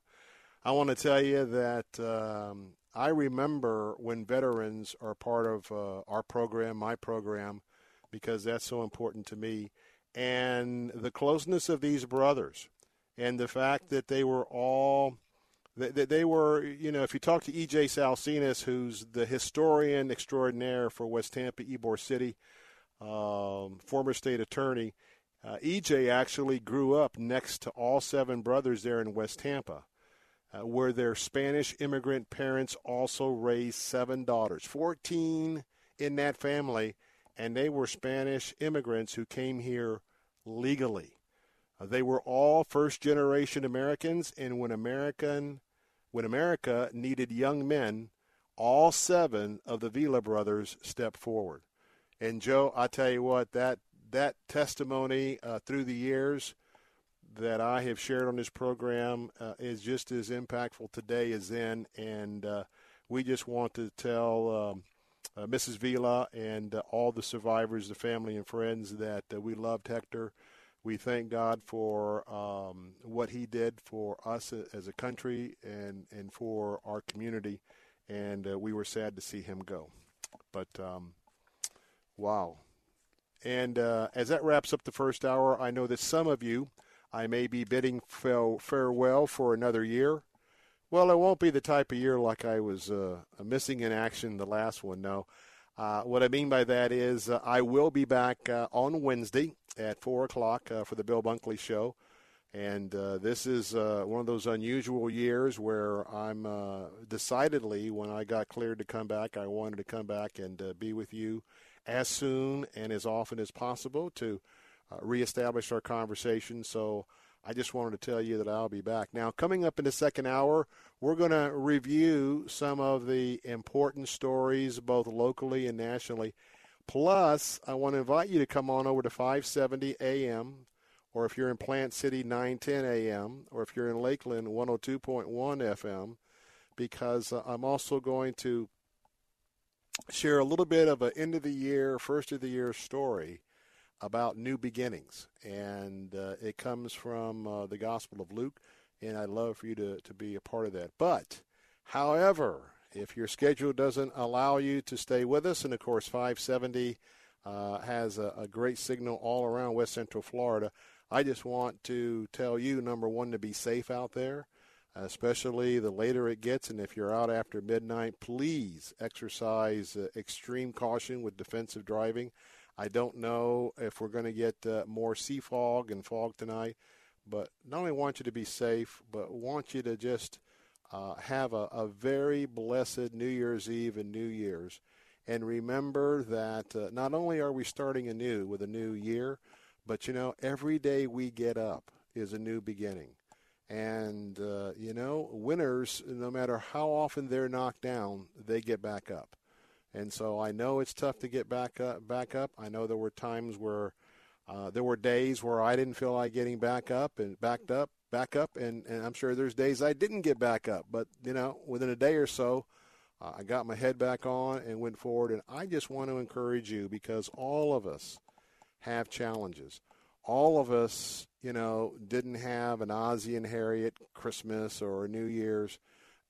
I want to tell you that um, I remember when veterans are part of uh, our program, my program, because that's so important to me. And the closeness of these brothers and the fact that they were all, that they were, you know, if you talk to E J Salcinas, who's the historian extraordinaire for West Tampa, Ybor City, um, former state attorney, uh, E J actually grew up next to all seven brothers there in West Tampa, uh, where their Spanish immigrant parents also raised seven daughters, fourteen in that family, and they were Spanish immigrants who came here legally. Uh, they were all first-generation Americans, and when American, when America needed young men, all seven of the Vila brothers stepped forward. And, Joe, I tell you what, that that testimony uh, through the years that I have shared on this program uh, is just as impactful today as then, and uh, we just want to tell um, Uh, Missus Vila and uh, all the survivors, the family and friends, that uh, we loved Hector. We thank God for um, what he did for us as a country and, and for our community, and uh, we were sad to see him go. But, um, wow. And uh, as that wraps up the first hour, I know that some of you, I may be bidding farewell for another year. Well, it won't be the type of year like I was uh, missing in action the last one, no. Uh, what I mean by that is uh, I will be back uh, on Wednesday at four o'clock uh, for the Bill Bunkley Show. And uh, this is uh, one of those unusual years where I'm uh, decidedly, when I got cleared to come back, I wanted to come back and uh, be with you as soon and as often as possible to uh, reestablish our conversation. So I just wanted to tell you that I'll be back. Now, coming up in the second hour, we're going to review some of the important stories, both locally and nationally. Plus, I want to invite you to come on over to five seventy A M, or if you're in Plant City, nine ten A M, or if you're in Lakeland, one oh two point one F M, because I'm also going to share a little bit of an end-of-the-year, first-of-the-year story about new beginnings, and uh, it comes from uh, the Gospel of Luke, and I'd love for you to, to be a part of that. But, however, if your schedule doesn't allow you to stay with us, and, of course, five seventy uh, has a, a great signal all around West Central Florida, I just want to tell you, number one, to be safe out there, especially the later it gets, and if you're out after midnight, please exercise uh, extreme caution with defensive driving. I don't know if we're going to get uh, more sea fog and fog tonight, but not only want you to be safe, but want you to just uh, have a, a very blessed New Year's Eve and New Year's. And remember that uh, not only are we starting anew with a new year, but, you know, every day we get up is a new beginning. And, uh, you know, winners, no matter how often they're knocked down, they get back up. And so I know it's tough to get back up. Back up. I know there were times where uh, there were days where I didn't feel like getting back up and backed up, back up. And, and I'm sure there's days I didn't get back up. But, you know, within a day or so, uh, I got my head back on and went forward. And I just want to encourage you, because all of us have challenges. All of us, you know, didn't have an Ozzie and Harriet Christmas or New Year's.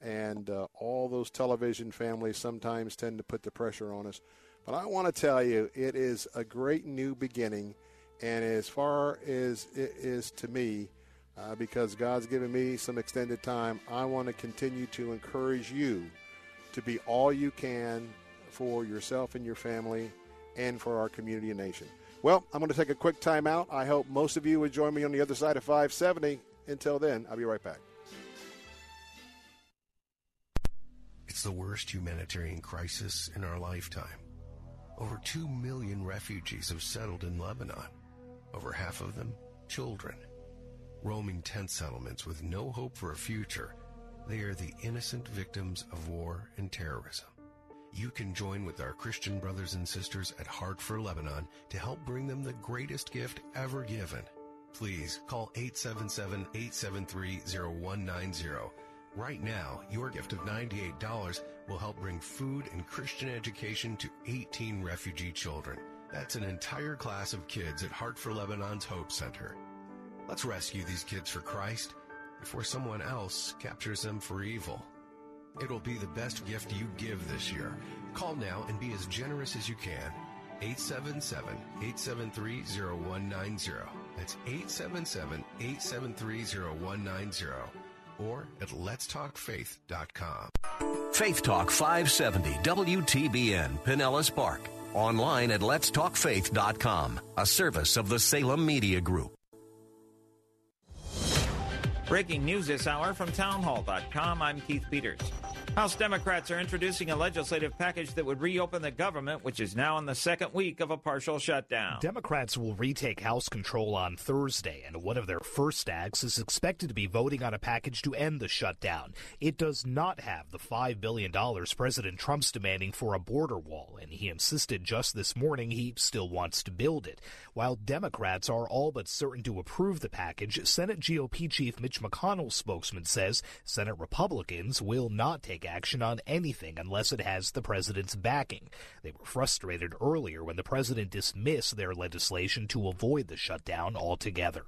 And uh, all those television families sometimes tend to put the pressure on us. But I want to tell you, it is a great new beginning. And as far as it is to me, uh, because God's given me some extended time, I want to continue to encourage you to be all you can for yourself and your family and for our community and nation. Well, I'm going to take a quick time out. I hope most of you would join me on the other side of five seventy. Until then, I'll be right back. It's the worst humanitarian crisis in our lifetime. Over two million refugees have settled in Lebanon, over half of them children. Roaming tent settlements with no hope for a future, they are the innocent victims of war and terrorism. You can join with our Christian brothers and sisters at Heart for Lebanon to help bring them the greatest gift ever given. Please call eight seven seven, eight seven three, zero one nine zero. Right now, your gift of ninety-eight dollars will help bring food and Christian education to eighteen refugee children. That's an entire class of kids at Heart for Lebanon's Hope Center. Let's rescue these kids for Christ before someone else captures them for evil. It'll be the best gift you give this year. Call now and be as generous as you can. eight seven seven, eight seven three, zero one nine zero. That's eight seven seven, eight seven three, zero one nine zero. Or at letstalkfaith dot com. Faith Talk five seventy W T B N Pinellas Park. Online at letstalkfaith dot com, a service of the Salem Media Group. Breaking news this hour from townhall dot com. I'm Keith Peters. House Democrats are introducing a legislative package that would reopen the government, which is now in the second week of a partial shutdown. Democrats will retake House control on Thursday, and one of their first acts is expected to be voting on a package to end the shutdown. It does not have the five billion dollars President Trump's demanding for a border wall, and he insisted just this morning he still wants to build it. While Democrats are all but certain to approve the package, Senate G O P Chief Mitch McConnell's spokesman says Senate Republicans will not take action on anything unless it has the president's backing. They were frustrated earlier when the president dismissed their legislation to avoid the shutdown altogether.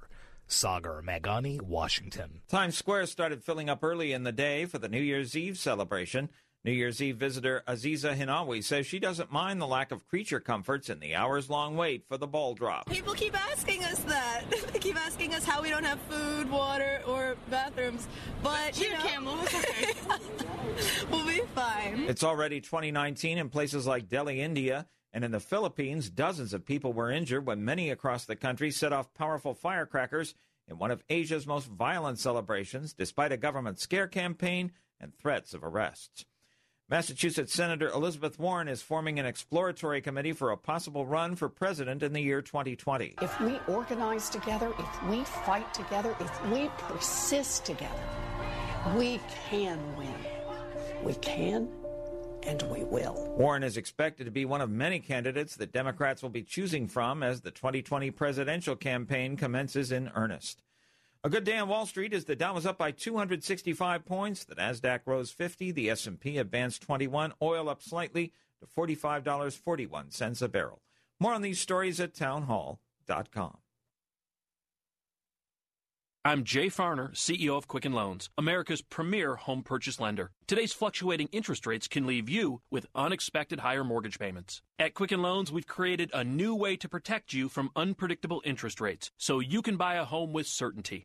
Sagar Magani, Washington. Times Square started filling up early in the day for the New Year's Eve celebration. New Year's Eve visitor Aziza Hinawi says she doesn't mind the lack of creature comforts and the hours-long wait for the ball drop. People keep asking us that. They keep asking us how we don't have food, water, or bathrooms. But, you know, Camel, it's okay. We'll be fine. It's already twenty nineteen in places like Delhi, India, and in the Philippines, dozens of people were injured when many across the country set off powerful firecrackers in one of Asia's most violent celebrations, despite a government scare campaign and threats of arrests. Massachusetts Senator Elizabeth Warren is forming an exploratory committee for a possible run for president in the year twenty twenty. If we organize together, if we fight together, if we persist together, we can win. We can and we will. Warren is expected to be one of many candidates that Democrats will be choosing from as the twenty twenty presidential campaign commences in earnest. A good day on Wall Street as the Dow was up by two hundred sixty-five points, the Nasdaq rose fifty, the S and P advanced twenty-one, oil up slightly to forty-five dollars and forty-one cents a barrel. More on these stories at townhall dot com. I'm Jay Farner, C E O of Quicken Loans, America's premier home purchase lender. Today's fluctuating interest rates can leave you with unexpected higher mortgage payments. At Quicken Loans, we've created a new way to protect you from unpredictable interest rates so you can buy a home with certainty.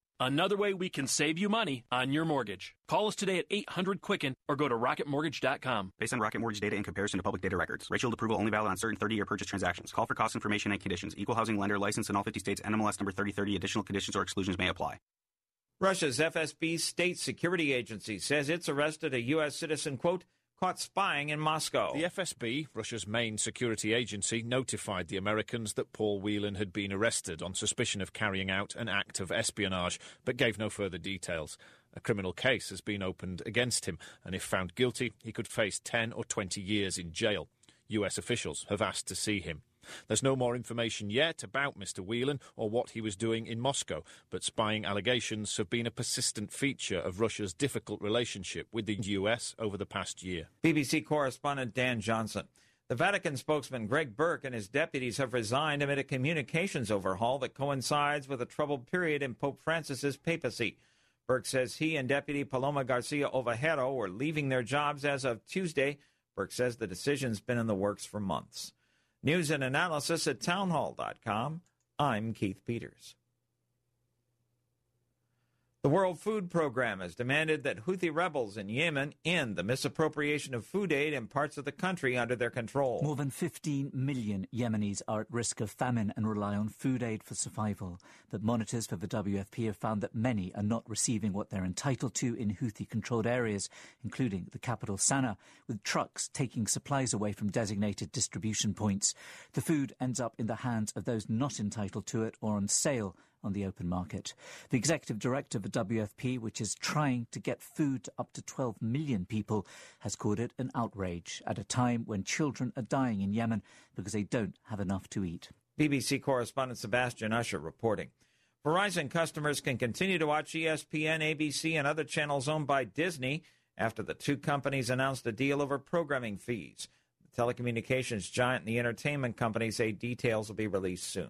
another way we can save you money on your mortgage. Call us today at eight hundred Quicken or go to rocket mortgage dot com. Based on Rocket Mortgage data in comparison to public data records. Rate Shield approval only valid on certain thirty-year purchase transactions. Call for cost information and conditions. Equal housing lender licensed in all fifty states. N M L S number thirty thirty. Additional conditions or exclusions may apply. Russia's F S B state security agency says it's arrested a U S citizen, quote, caught spying in Moscow. The F S B, Russia's main security agency, notified the Americans that Paul Whelan had been arrested on suspicion of carrying out an act of espionage, but gave no further details. A criminal case has been opened against him, and if found guilty, he could face ten or twenty years in jail. U S officials have asked to see him. There's no more information yet about Mister Whelan or what he was doing in Moscow, but spying allegations have been a persistent feature of Russia's difficult relationship with the U S over the past year. B B C correspondent Dan Johnson. The Vatican spokesman Greg Burke and his deputies have resigned amid a communications overhaul that coincides with a troubled period in Pope Francis's papacy. Burke says he and Deputy Paloma Garcia Ovejero were leaving their jobs as of Tuesday Burke says the decision's been in the works for months. News and analysis at townhall dot com. I'm Keith Peters. The World Food Program has demanded that Houthi rebels in Yemen end the misappropriation of food aid in parts of the country under their control. More than fifteen million Yemenis are at risk of famine and rely on food aid for survival. But monitors for the W F P have found that many are not receiving what they're entitled to in Houthi-controlled areas, including the capital Sana'a, with trucks taking supplies away from designated distribution points. The food ends up in the hands of those not entitled to it or on sale on the open market. The executive director of the W F P, which is trying to get food to up to twelve million people, has called it an outrage at a time when children are dying in Yemen because they don't have enough to eat. B B C correspondent Sebastian Usher reporting. Verizon customers can continue to watch E S P N, A B C, and other channels owned by Disney after the two companies announced a deal over programming fees. The telecommunications giant and the entertainment company say details will be released soon.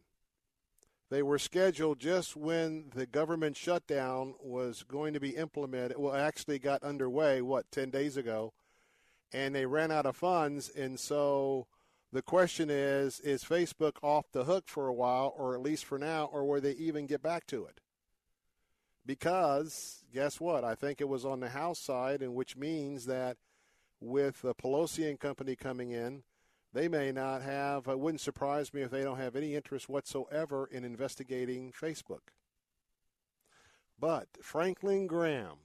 They were scheduled just when the government shutdown was going to be implemented. Well, actually got underway, what, ten days ago, and they ran out of funds. And so the question is, is Facebook off the hook for a while, or at least for now, or will they even get back to it? Because, guess what, I think it was on the House side, and which means that with Pelosi and company coming in, they may not have, it wouldn't surprise me if they don't have any interest whatsoever in investigating Facebook. But Franklin Graham,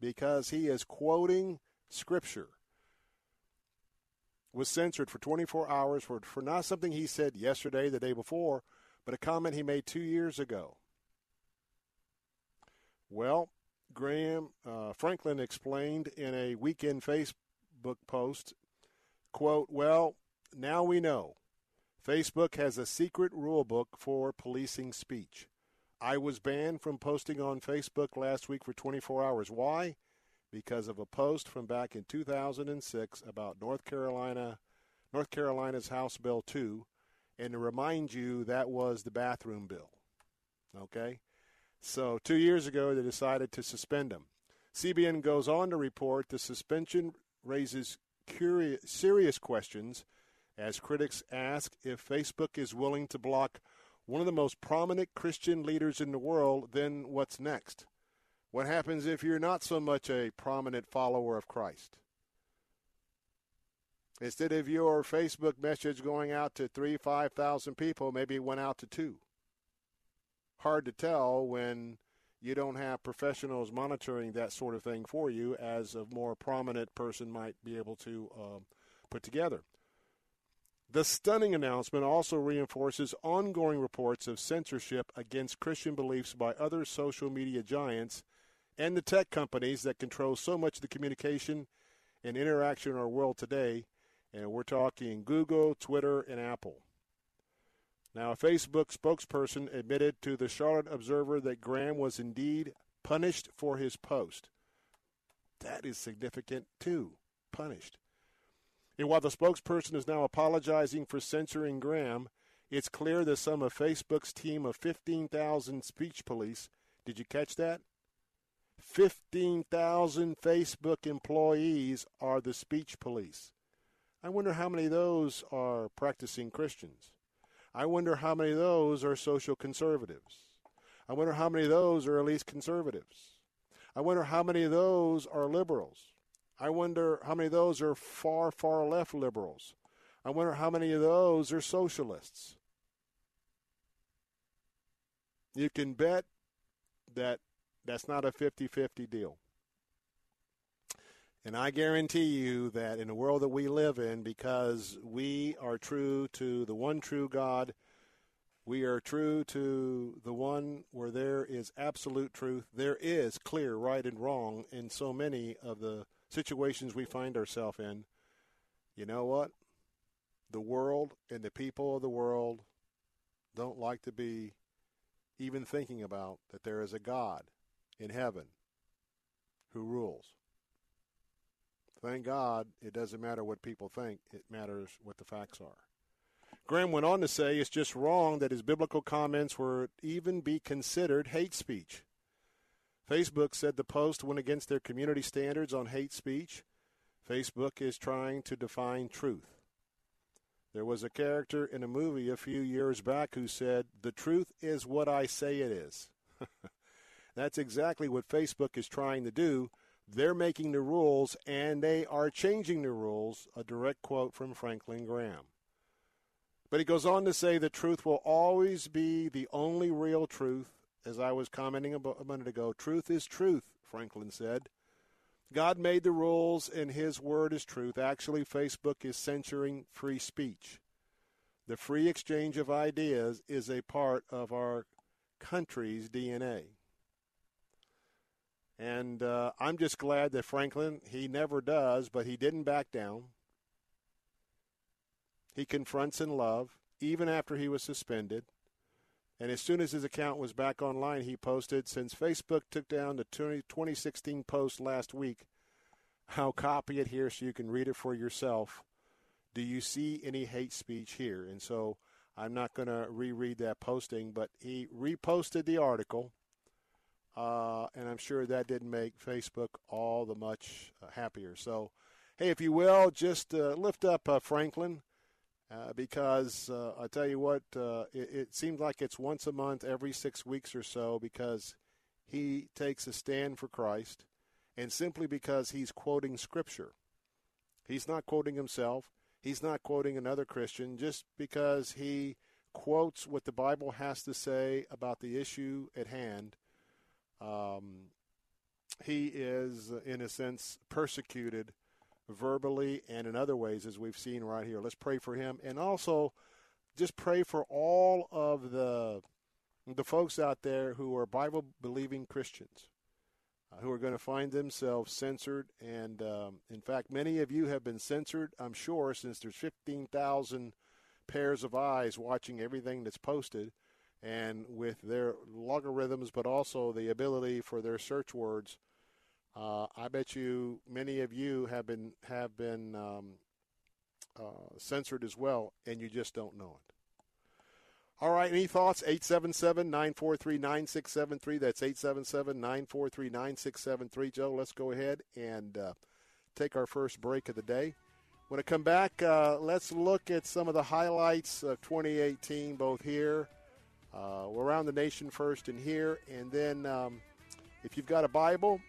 because he is quoting Scripture, was censored for twenty-four hours for, for not something he said yesterday, the day before, but a comment he made two years ago. Well, Graham uh, Franklin explained in a weekend Facebook post, quote, well, now we know. Facebook has a secret rule book for policing speech. I was banned from posting on Facebook last week for twenty-four hours. Why? Because of a post from back in two thousand six about North Carolina, North Carolina's House Bill two. And to remind you, that was the bathroom bill. Okay? So two years ago, they decided to suspend him. C B N goes on to report the suspension raises curious, serious questions as critics ask if Facebook is willing to block one of the most prominent Christian leaders in the world, then what's next? What happens if you're not so much a prominent follower of Christ? Instead of your Facebook message going out to three, five thousand people, maybe it went out to two. Hard to tell when you don't have professionals monitoring that sort of thing for you, as a more prominent person might be able to um, put together. The stunning announcement also reinforces ongoing reports of censorship against Christian beliefs by other social media giants and the tech companies that control so much of the communication and interaction in our world today, and we're talking Google, Twitter, and Apple. Now, a Facebook spokesperson admitted to the Charlotte Observer that Graham was indeed punished for his post. That is significant, too. Punished. And while the spokesperson is now apologizing for censoring Graham, it's clear that some of Facebook's team of fifteen thousand speech police, did you catch that? fifteen thousand Facebook employees are the speech police. I wonder how many of those are practicing Christians. I wonder how many of those are social conservatives. I wonder how many of those are at least conservatives. I wonder how many of those are liberals. I wonder how many of those are far, far left liberals. I wonder how many of those are socialists. You can bet that that's not a fifty-fifty deal. And I guarantee you that in the world that we live in, because we are true to the one true God, we are true to the one where there is absolute truth, there is clear right and wrong in so many of the situations we find ourselves in. You know what? The world and the people of the world don't like to be even thinking about that there is a God in heaven who rules. Thank God it doesn't matter what people think. It matters what the facts are. Graham went on to say it's just wrong that his biblical comments were even be considered hate speech. Facebook said the post went against their community standards on hate speech. Facebook is trying to define truth. There was a character in a movie a few years back who said, "The truth is what I say it is." That's exactly what Facebook is trying to do. They're making the rules, and they are changing the rules, a direct quote from Franklin Graham. But he goes on to say the truth will always be the only real truth. As I was commenting a minute ago, truth is truth, Franklin said. God made the rules, and his word is truth. Actually, Facebook is censoring free speech. The free exchange of ideas is a part of our country's D N A. And uh, I'm just glad that Franklin, he never does, but he didn't back down. He confronts in love, even after he was suspended. And as soon as his account was back online, he posted, since Facebook took down the twenty sixteen post last week, I'll copy it here so you can read it for yourself. Do you see any hate speech here? And so I'm not going to reread that posting, but he reposted the article, uh, and I'm sure that didn't make Facebook all the much uh, happier. So, hey, if you will, just uh, lift up uh, Franklin, uh, because uh, I tell you what, uh, it, it seems like it's once a month, every six weeks or so, because he takes a stand for Christ, and simply because he's quoting Scripture. He's not quoting himself. He's not quoting another Christian. Just because he quotes what the Bible has to say about the issue at hand, um, he is, in a sense, persecuted verbally and in other ways, as we've seen right here. Let's pray for him. And also, just pray for all of the, the folks out there who are Bible-believing Christians, who are going to find themselves censored. And, um, in fact, many of you have been censored, I'm sure, since there's fifteen thousand pairs of eyes watching everything that's posted, and with their logarithms, but also the ability for their search words. Uh, I bet you many of you have been, have been um, uh, censored as well, and you just don't know it. All right, any thoughts? eight seven seven, nine four three, nine six seven three. That's eight seven seven, nine four three, nine six seven three. Joe, let's go ahead and uh, take our first break of the day. When I come back, uh, let's look at some of the highlights of twenty eighteen, both here, uh, around the nation first and here. And then um, if you've got a Bible,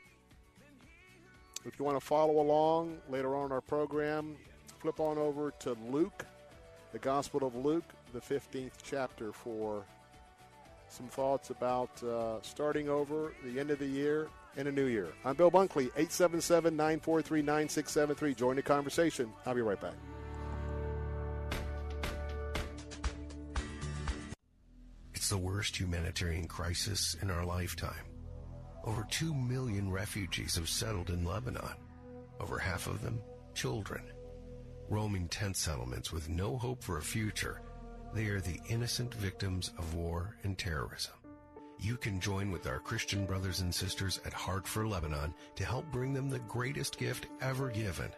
if you want to follow along later on in our program, flip on over to Luke, the Gospel of Luke, the fifteenth chapter, for some thoughts about uh, starting over, the end of the year, and a new year. I'm Bill Bunkley, eight seven seven, nine four three, nine six seven three. Join the conversation. I'll be right back. It's the worst humanitarian crisis in our lifetime. Over two million refugees have settled in Lebanon, over half of them children. Roaming tent settlements with no hope for a future, they are the innocent victims of war and terrorism. You can join with our Christian brothers and sisters at Heart for Lebanon to help bring them the greatest gift ever given.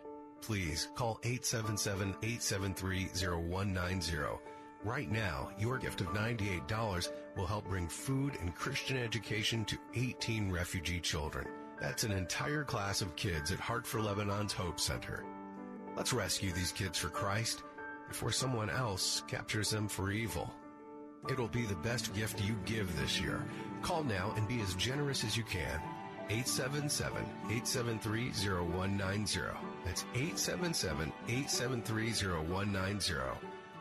Please call eight seven seven, eight seven three, zero one nine zero. Right now, your gift of ninety-eight dollars will help bring food and Christian education to eighteen refugee children. That's an entire class of kids at Heart for Lebanon's Hope Center. Let's rescue these kids for Christ before someone else captures them for evil. It'll be the best gift you give this year. Call now and be as generous as you can. eight seven seven, eight seven three, zero one nine zero. That's eight seven seven, eight seven three, zero one nine zero.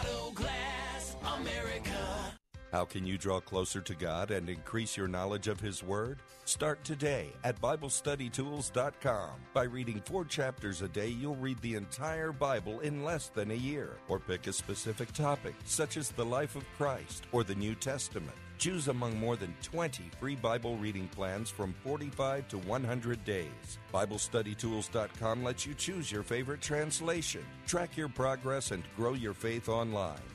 Auto Glass America. How can you draw closer to God and increase your knowledge of His Word? Start today at Bible Study Tools dot com. By reading four chapters a day, you'll read the entire Bible in less than a year. Or pick a specific topic, such as the life of Christ or the New Testament. Choose among more than twenty free Bible reading plans from forty-five to one hundred days. Bible Study Tools dot com lets you choose your favorite translation. Track your progress and grow your faith online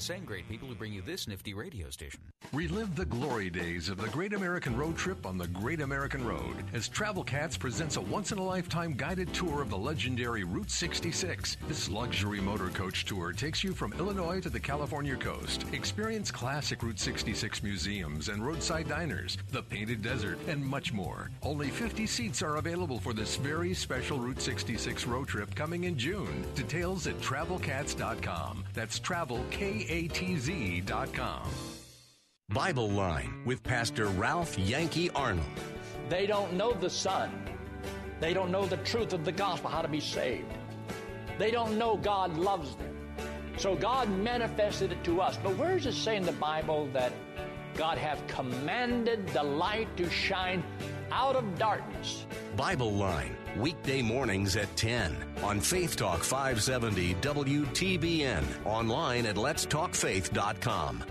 same great people who bring you this nifty radio station. Re- Relive the glory days of the Great American Road Trip on the Great American Road as Travel Cats presents a once-in-a-lifetime guided tour of the legendary Route sixty-six. This luxury motor coach tour takes you from Illinois to the California coast. Experience classic Route sixty-six museums and roadside diners, the Painted Desert, and much more. Only fifty seats are available for this very special Route sixty-six road trip coming in June. Details at travel cats dot com. That's travel, K A T Z dot com. Bible Line with Pastor Ralph Yankee Arnold. They don't know the Son. They don't know the truth of the gospel, how to be saved. They don't know God loves them. So God manifested it to us. But where does it say in the Bible that God hath commanded the light to shine out of darkness? Bible Line, weekday mornings at ten on Faith Talk five seventy W T B N, online at lets talk faith dot com.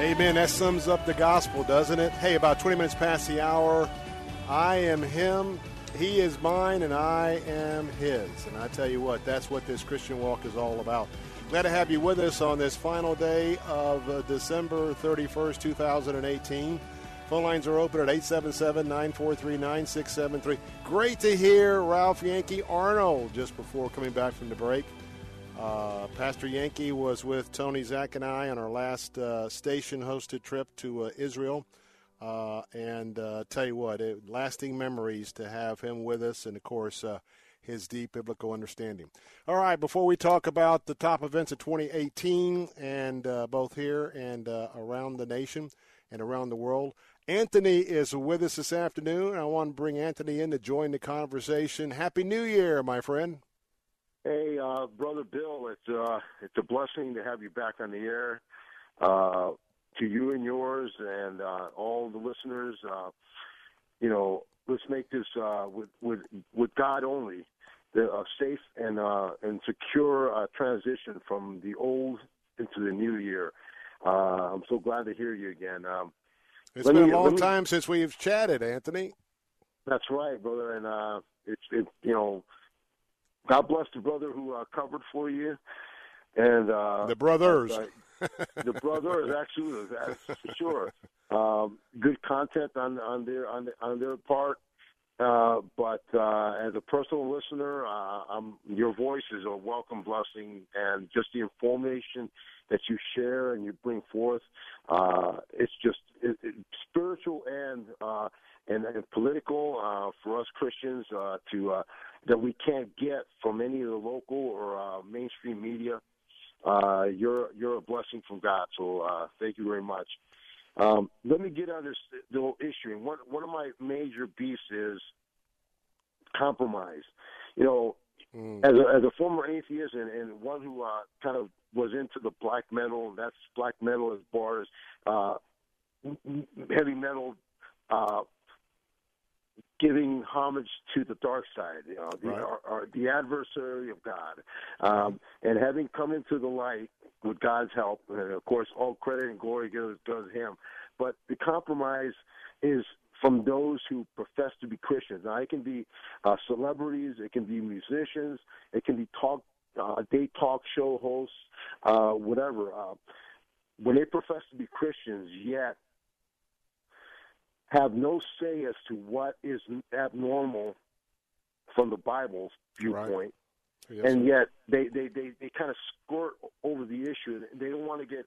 Amen. That sums up the gospel, doesn't it? Hey, about twenty minutes past the hour. I am him, he is mine, and I am his. And I tell you what, that's what this Christian walk is all about. Glad to have you with us on this final day of uh, December thirty-first, two thousand eighteen. Phone lines are open at eight seven seven, nine four three, nine six seven three. Great to hear Ralph Yankee Arnold just before coming back from the break. Uh, Pastor Yankee was with Tony, Zach, and I on our last uh, station-hosted trip to uh, Israel. Uh, and uh, tell you what, it, lasting memories to have him with us and, of course, uh, his deep biblical understanding. All right, before we talk about the top events of twenty eighteen, and uh, both here and uh, around the nation and around the world, Anthony is with us this afternoon. I want to bring Anthony in to join the conversation. Happy New Year, my friend. Hey, uh, Brother Bill, it's uh, it's a blessing to have you back on the air, uh, to you and yours and uh, all the listeners. Uh, you know, let's make this uh, with, with with God only the uh, safe and uh, and secure uh, transition from the old into the new year. Uh, I'm so glad to hear you again. Um, it's been me, a long me, time since we've chatted, Anthony. That's right, brother, and uh, it's it, you know. God bless the brother who uh, covered for you, and uh, the brothers. Uh, the brothers, actually, that's for sure. Um, good content on on their on, the, on their part, uh, but uh, as a personal listener, uh, I'm, your voice is a welcome blessing, and just the information that you share and you bring forth, uh, it's just it, it, spiritual and. Uh, And, and political uh, for us Christians uh, to uh, that we can't get from any of the local or uh, mainstream media. Uh, you're you're a blessing from God, so uh, thank you very much. Um, let me get on this little issue. One one of my major beefs is compromise. You know, mm. as a, as a former atheist and, and one who uh, kind of was into the black metal, and that's black metal as far as uh, heavy metal. Uh, Giving homage to the dark side, you know, the, right. our, our, the adversary of God, um, and having come into the light with God's help, and of course, all credit and glory goes to Him. But the compromise is from those who profess to be Christians. Now, it can be uh, celebrities, it can be musicians, it can be talk, uh, day talk show hosts, uh, whatever. Uh, when they profess to be Christians, yet have no say as to what is abnormal from the Bible's viewpoint, right. yes, and yet they, they, they, they kind of skirt over the issue. They don't want to get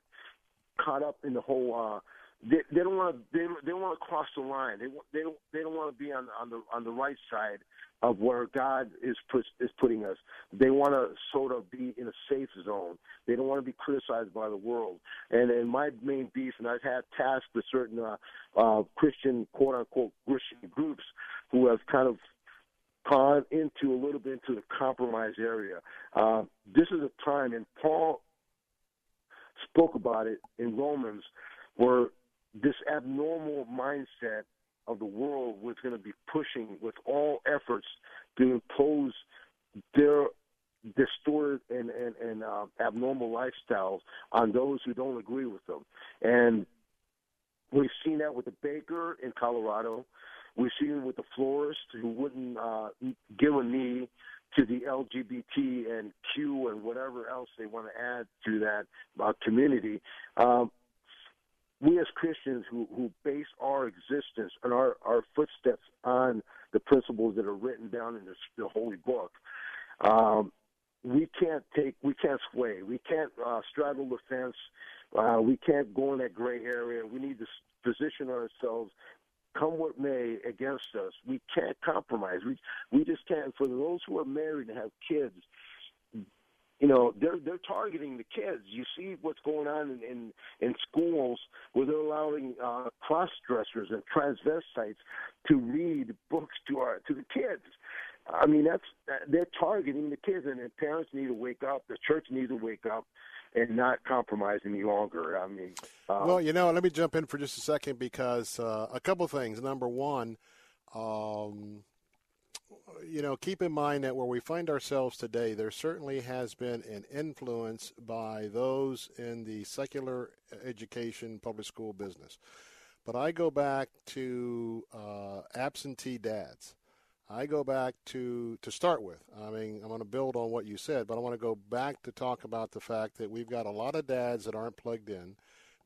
caught up in the whole. Uh, they, they don't want to. They, they don't want to cross the line. They they don't they don't want to be on on the on the right side of where God is put, is putting us. They want to sort of be in a safe zone. They don't want to be criticized by the world. And and my main beef, and I've had tasked with certain uh, uh, Christian, quote-unquote, Christian groups who have kind of gone into a little bit into the compromise area. Uh, this is a time, and Paul spoke about it in Romans, where this abnormal mindset of the world was going to be pushing with all efforts to impose their distorted and, and, and uh, abnormal lifestyles on those who don't agree with them. And we've seen that with the baker in Colorado. We've seen it with the florist who wouldn't uh, give a knee to the L G B T and Q and whatever else they want to add to that uh, community. Um, we as Christians who, who base our existence and our, our footsteps on the principles that are written down in this, the Holy Book, um, we can't take, we can't sway, we can't uh, straddle the fence, uh, we can't go in that gray area. We need to position ourselves, come what may, against us. We can't compromise. We we just can't. For those who are married and have kids, you know, they're they're targeting the kids. You see what's going on in in, in schools where they're allowing uh, cross-dressers and transvestites to read books to our to the kids. I mean, that's they're targeting the kids, and the parents need to wake up. The church needs to wake up and not compromise any longer. I mean, um, well, you know, let me jump in for just a second because uh, a couple of things. Number one, um, you know, keep in mind that where we find ourselves today, there certainly has been an influence by those in the secular education public school business. But I go back to uh, absentee dads. I go back to, to start with, I mean, I'm going to build on what you said, but I want to go back to talk about the fact that we've got a lot of dads that aren't plugged in.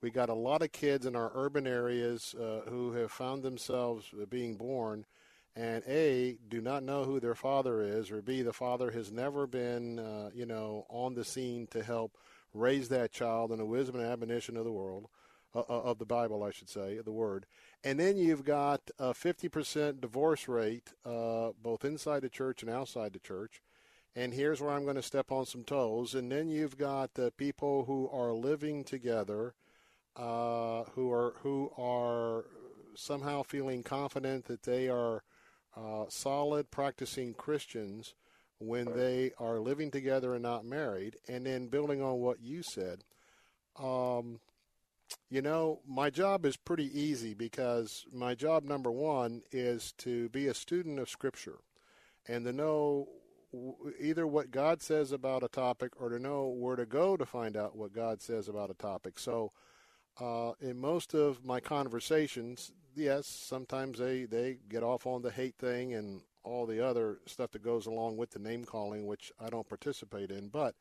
We got a lot of kids in our urban areas uh, who have found themselves being born and A, do not know who their father is, or B, the father has never been, uh, you know, on the scene to help raise that child in the wisdom and admonition of the world. Uh, of the Bible, I should say, the Word. And then you've got a fifty percent divorce rate, uh, both inside the church and outside the church. And here's where I'm going to step on some toes. And then you've got the people who are living together, uh, who are who are somehow feeling confident that they are uh, solid, practicing Christians when they are living together and not married. And then building on what you said, um, you know, my job is pretty easy because my job, number one, is to be a student of Scripture and to know either what God says about a topic or to know where to go to find out what God says about a topic. So uh, in most of my conversations, yes, sometimes they, they get off on the hate thing and all the other stuff that goes along with the name-calling, which I don't participate in, but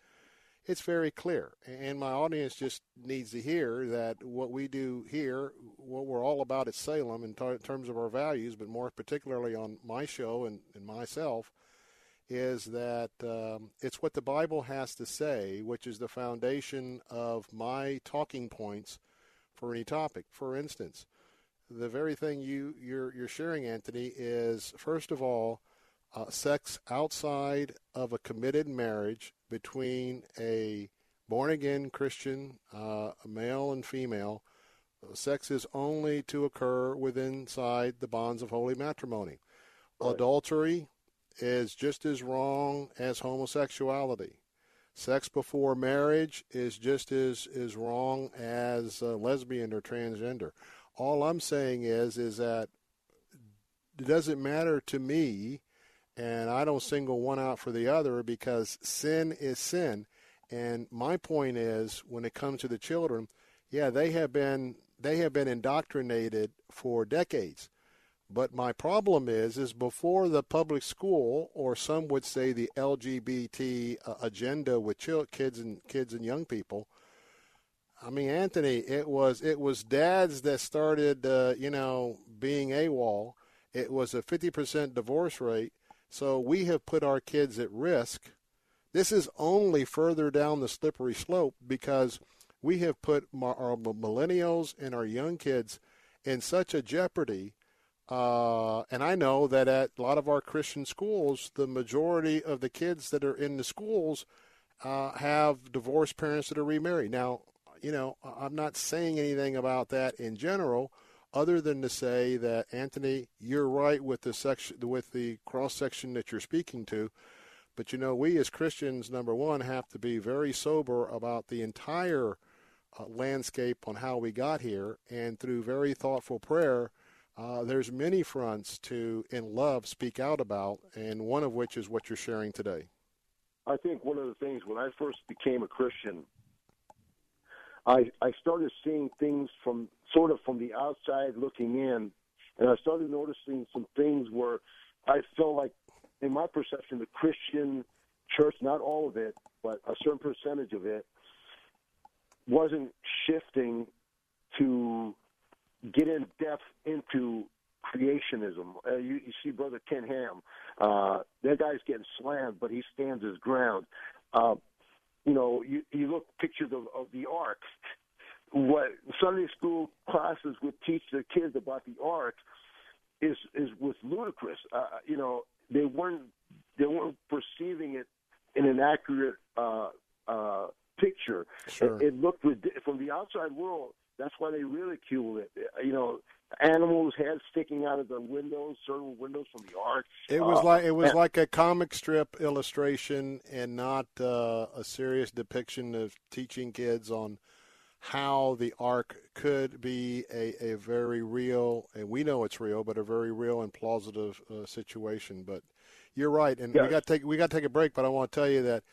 it's very clear, and my audience just needs to hear that what we do here, what we're all about at Salem in t- terms of our values, but more particularly on my show and, and myself, is that um, it's what the Bible has to say, which is the foundation of my talking points for any topic. For instance, the very thing you, you're, you're sharing, Anthony, is, first of all, Uh, sex outside of a committed marriage between a born-again Christian, uh, male and female. Sex is only to occur within inside the bonds of holy matrimony. Right. Adultery is just as wrong as homosexuality. Sex before marriage is just as, as wrong as uh, lesbian or transgender. All I'm saying is, is that it doesn't matter to me. And I don't single one out for the other because sin is sin. And my point is, when it comes to the children, yeah, they have been they have been indoctrinated for decades. But my problem is, is before the public school, or some would say the L G B T agenda with kids and kids and young people. I mean, Anthony, it was it was dads that started, uh, you know, being AWOL. It was a fifty percent divorce rate. So we have put our kids at risk. This is only further down the slippery slope because we have put our millennials and our young kids in such a jeopardy. Uh, and I know that at a lot of our Christian schools, the majority of the kids that are in the schools uh, have divorced parents that are remarried. Now, you know, I'm not saying anything about that in general, other than to say that, Anthony, you're right with the section, with the cross-section that you're speaking to. But, you know, we as Christians, number one, have to be very sober about the entire uh, landscape on how we got here. And through very thoughtful prayer, uh, there's many fronts to, in love, speak out about, and one of which is what you're sharing today. I think one of the things, when I first became a Christian, I, I started seeing things from sort of from the outside looking in, and I started noticing some things where I felt like, in my perception, the Christian church, not all of it, but a certain percentage of it, wasn't shifting to get in depth into creationism. Uh, you, you see Brother Ken Ham. Uh, that guy's getting slammed, but he stands his ground. Uh, you know, you, you look pictures of, of the ark. What Sunday school classes would teach their kids about the ark is is was ludicrous. Uh, you know, they weren't they weren't perceiving it in an accurate uh, uh, picture. Sure. It, it looked from the outside world. That's why they ridiculed it. You know, animals' heads sticking out of the windows, certain windows from the ark. It was uh, like it was and, like a comic strip illustration, and not uh, a serious depiction of teaching kids on how the ark could be a, a very real, and we know it's real, but a very real and plausive uh, situation. But you're right, and yes. we got to take we got to take a break. But I want to tell you that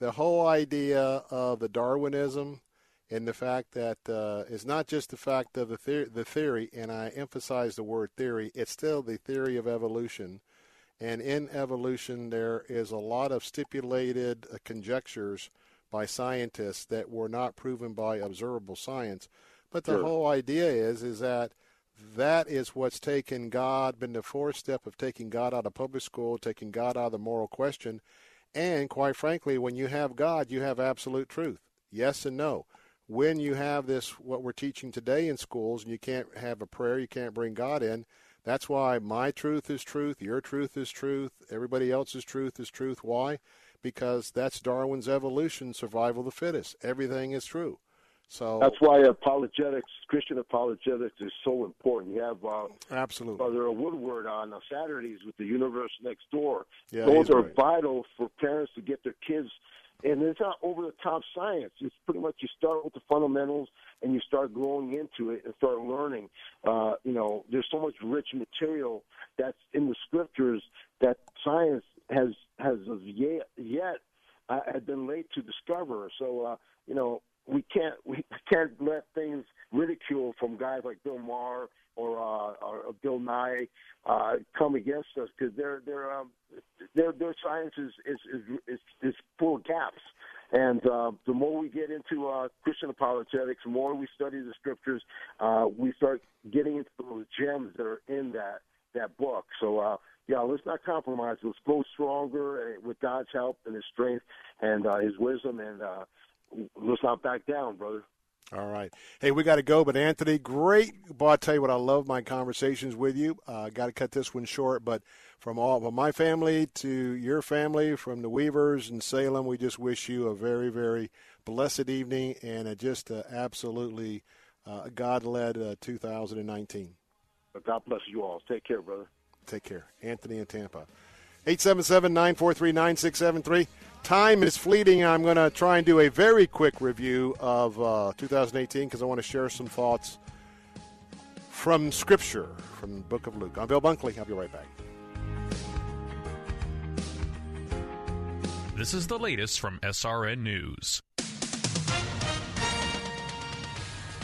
the whole idea of the Darwinism. And the fact that uh, it's not just the fact of the, theor- the theory, and I emphasize the word theory, it's still the theory of evolution. And in evolution, there is a lot of stipulated uh, conjectures by scientists that were not proven by observable science. But the sure. whole idea is is that that is what's taken God, been the fourth step of taking God out of public school, taking God out of the moral question. And quite frankly, when you have God, you have absolute truth, yes and no. When you have this, what we're teaching today in schools, and you can't have a prayer, you can't bring God in, that's why my truth is truth, your truth is truth, everybody else's truth is truth. Why? Because that's Darwin's evolution, survival of the fittest. Everything is true. So that's why apologetics, Christian apologetics, is so important. You have uh, absolutely Brother Woodward on Saturdays with the Universe Next Door. Yeah, those are right. vital for parents to get their kids. And it's not over-the-top science. It's pretty much you start with the fundamentals and you start growing into it and start learning. Uh, you know, there's so much rich material that's in the scriptures that science has has yet, yet uh, had been late to discover. So, uh, you know, we can't we can't let things ridicule from guys like Bill Maher or uh, or Bill Nye uh, come against us because their their um, their their science is is is, is, is full of gaps. And uh, the more we get into uh, Christian apologetics, the more we study the scriptures, uh, we start getting into those gems that are in that that book. So. Uh, Yeah, let's not compromise. Let's go stronger with God's help and His strength and uh, His wisdom, and uh, let's not back down, brother. All right. Hey, we got to go, but Anthony, great. Boy, I tell you what, I love my conversations with you. Uh, got to cut this one short, but from all from my family to your family, from the Weavers in Salem, we just wish you a very, very blessed evening and a just a absolutely uh, God-led uh, two thousand nineteen. God bless you all. Take care, brother. Take care. Anthony in Tampa. eight seven seven, nine four three, nine six seven three. Time is fleeting. I'm going to try and do a very quick review of uh, two thousand eighteen because I want to share some thoughts from Scripture, from the book of Luke. I'm Bill Bunkley. I'll be right back. This is the latest from S R N News.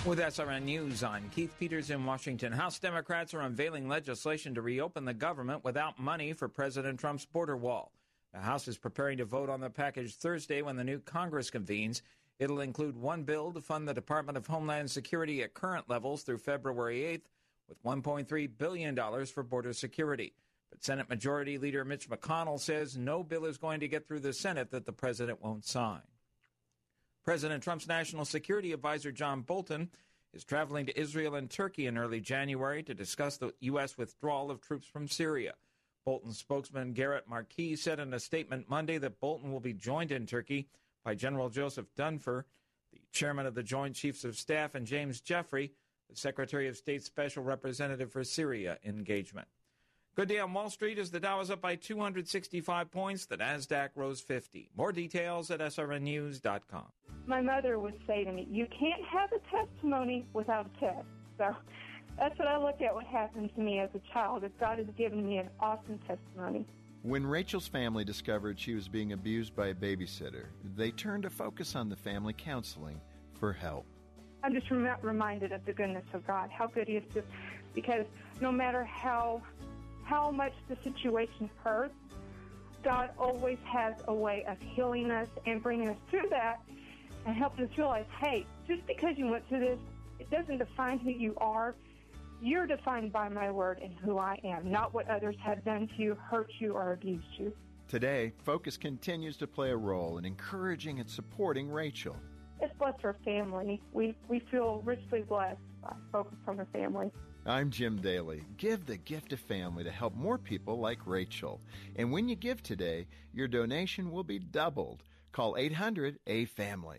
With S R N News, I'm Keith Peters in Washington. House Democrats are unveiling legislation to reopen the government without money for President Trump's border wall. The House is preparing to vote on the package Thursday when the new Congress convenes. It'll include one bill to fund the Department of Homeland Security at current levels through February eighth, with one point three billion dollars for border security. But Senate Majority Leader Mitch McConnell says no bill is going to get through the Senate that the president won't sign. President Trump's National Security Advisor John Bolton is traveling to Israel and Turkey in early January to discuss the U S withdrawal of troops from Syria. Bolton's spokesman Garrett Markey said in a statement Monday that Bolton will be joined in Turkey by General Joseph Dunfer, the chairman of the Joint Chiefs of Staff, and James Jeffrey, the Secretary of State's Special Representative for Syria engagement. Good day on Wall Street as the Dow is up by two hundred sixty-five points. The NASDAQ rose fifty. More details at S R N news dot com. My mother would say to me, you can't have a testimony without a test. So that's what I look at what happened to me as a child, that God has given me an awesome testimony. When Rachel's family discovered she was being abused by a babysitter, they turned to focus on the family counseling for help. I'm just rem- reminded of the goodness of God, how good He is, just because no matter how... how much the situation hurts, God always has a way of healing us and bringing us through that and helping us realize, hey, just because you went through this, it doesn't define who you are. You're defined by my word and who I am, not what others have done to you, hurt you, or abused you. Today, Focus continues to play a role in encouraging and supporting Rachel. It's blessed her family. We, we feel richly blessed by Focus on her family. I'm Jim Daly. Give the gift of family to help more people like Rachel. And when you give today, your donation will be doubled. Call eight hundred A FAMILY.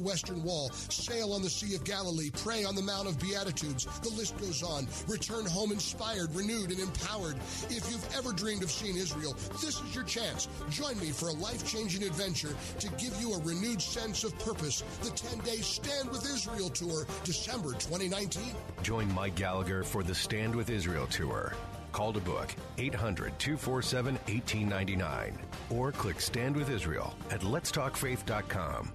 Western Wall, sail on the Sea of Galilee, pray on the Mount of Beatitudes. The list goes on. Return home inspired, renewed, and empowered. If you've ever dreamed of seeing Israel, this is your chance. Join me for a life-changing adventure to give you a renewed sense of purpose. The ten-day Stand With Israel Tour, December twenty nineteen. Join Mike Gallagher for the Stand With Israel Tour. Call to book eight hundred two four seven one eight nine nine or click Stand With Israel at lets talk faith dot com.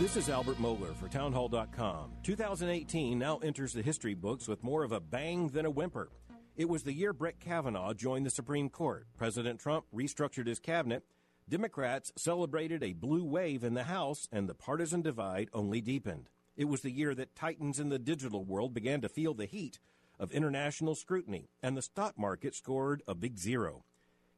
This is Albert Mohler for town hall dot com. two thousand eighteen now enters the history books with more of a bang than a whimper. It was the year Brett Kavanaugh joined the Supreme Court. President Trump restructured his cabinet. Democrats celebrated a blue wave in the House, and the partisan divide only deepened. It was the year that titans in the digital world began to feel the heat of international scrutiny, and the stock market scored a big zero.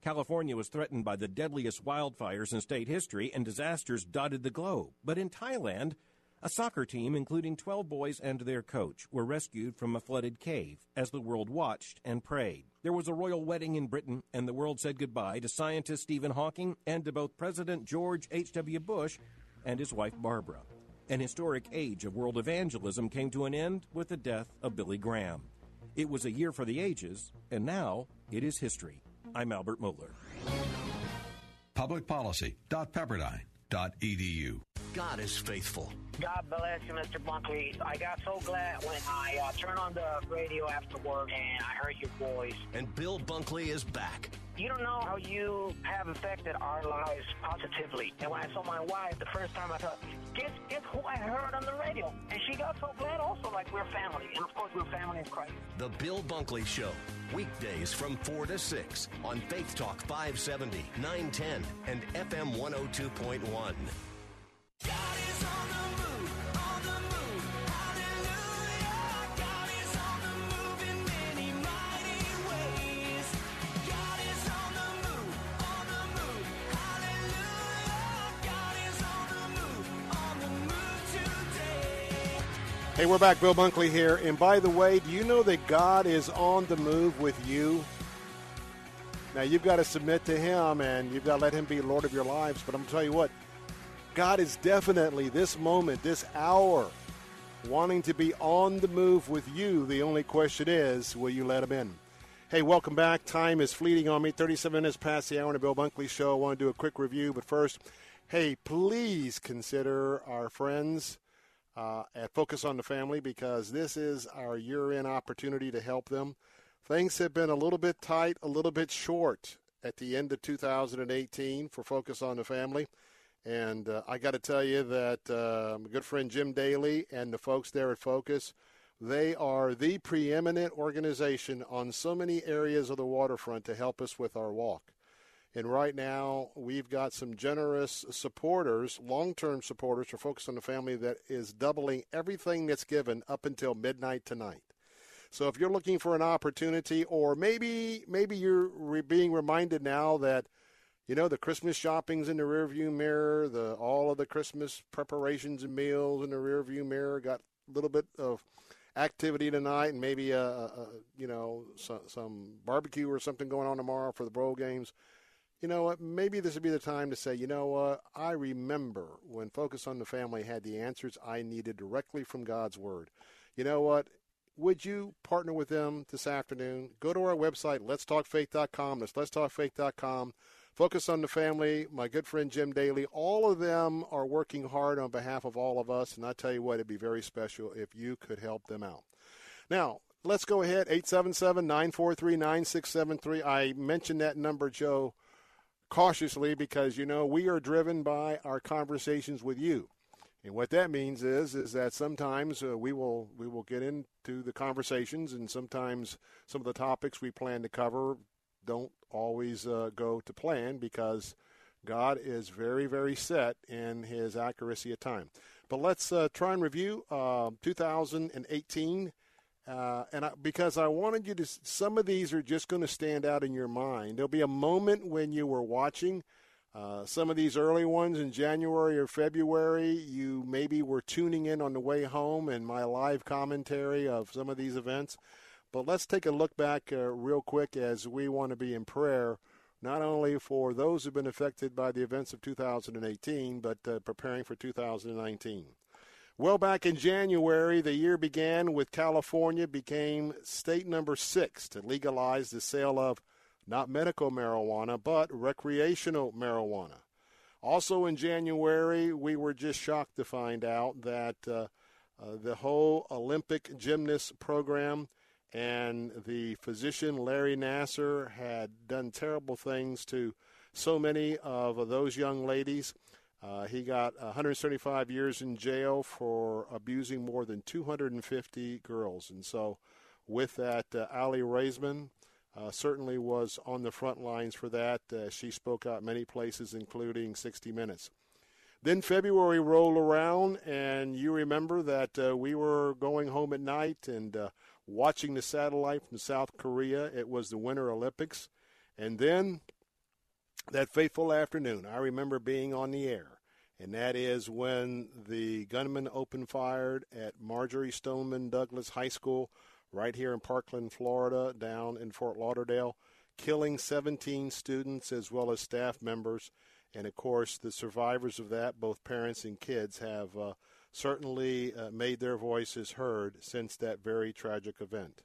California was threatened by the deadliest wildfires in state history, and disasters dotted the globe. But in Thailand, a soccer team, including twelve boys and their coach, were rescued from a flooded cave as the world watched and prayed. There was a royal wedding in Britain, and the world said goodbye to scientist Stephen Hawking and to both President George H W. Bush and his wife Barbara. An historic age of world evangelism came to an end with the death of Billy Graham. It was a year for the ages, and now it is history. I'm Albert Mohler. public policy dot pepperdine dot e d u. God is faithful. God bless you, Mister Bunkley. I got so glad when I uh, turned on the radio after work and I heard your voice. And Bill Bunkley is back. You don't know how you have affected our lives positively. And when I saw my wife the first time, I thought, guess, guess who I heard on the radio? And she got so glad also, like we're family. And, of course, we're family in Christ. The Bill Bunkley Show, weekdays from four to six on Faith Talk five seventy, nine ten, and F M one oh two point one. God is on the move, on the move, hallelujah. God is on the move in many mighty ways. God is on the move, on the move, hallelujah. God is on the move, on the move today. Hey, we're back. Bill Bunkley here. And by the way, do you know that God is on the move with you? Now, you've got to submit to Him, and you've got to let Him be Lord of your lives. But I'm going to tell you what, God is definitely this moment, this hour, wanting to be on the move with you. The only question is, will you let Him in? Hey, welcome back. Time is fleeting on me. thirty-seven minutes past the hour on the Bill Bunkley Show. I want to do a quick review. But first, hey, please consider our friends uh, at Focus on the Family, because this is our year-end opportunity to help them. Things have been a little bit tight, a little bit short at the end of two thousand eighteen for Focus on the Family. And uh, I got to tell you that uh, my good friend Jim Daly and the folks there at Focus, they are the preeminent organization on so many areas of the waterfront to help us with our walk. And right now, we've got some generous supporters, long-term supporters for Focus on the Family that is doubling everything that's given up until midnight tonight. So if you're looking for an opportunity, or maybe maybe you're re- being reminded now that, you know, the Christmas shopping's in the rearview mirror, the all of the Christmas preparations and meals in the rearview mirror, got a little bit of activity tonight and maybe, a, a, you know, so, some barbecue or something going on tomorrow for the bowl games. You know what, maybe this would be the time to say, you know what, uh, I remember when Focus on the Family had the answers I needed directly from God's Word. You know what, would you partner with them this afternoon? Go to our website, lets talk faith dot com. That's lets talk faith dot com. Focus on the Family, my good friend Jim Daly, all of them are working hard on behalf of all of us, and I tell you what, it'd be very special if you could help them out. Now, let's go ahead, eight seven seven, nine four three, nine six seven three. I mentioned that number, Joe, cautiously because, you know, we are driven by our conversations with you. And what that means is is that sometimes uh, we will we will get into the conversations, and sometimes some of the topics we plan to cover don't always uh, go to plan because God is very, very set in his accuracy of time. But let's uh, try and review uh, two thousand eighteen. Uh, and I, because I wanted you to, some of these are just going to stand out in your mind. There'll be a moment when you were watching. Uh, some of these early ones in January or February, you maybe were tuning in on the way home and my live commentary of some of these events. But let's take a look back uh, real quick as we want to be in prayer, not only for those who've been affected by the events of two thousand eighteen, but uh, preparing for two thousand nineteen. Well, back in January, the year began with California became state number six to legalize the sale of not medical marijuana, but recreational marijuana. Also in January, we were just shocked to find out that uh, uh, the whole Olympic gymnast program and the physician Larry Nassar had done terrible things to so many of those young ladies. Uh, he got one hundred seventy-five years in jail for abusing more than two hundred fifty girls. And so with that, uh, Ali Raisman uh, certainly was on the front lines for that. Uh, she spoke out many places, including sixty minutes. Then February rolled around, and you remember that uh, we were going home at night and uh, watching the satellite from South Korea. It was the Winter Olympics. And then that fateful afternoon, I remember being on the air, and that is when the gunman opened fire at Marjorie Stoneman Douglas High School right here in Parkland, Florida, down in Fort Lauderdale, killing seventeen students as well as staff members. And, of course, the survivors of that, both parents and kids, have uh, certainly uh, made their voices heard since that very tragic event.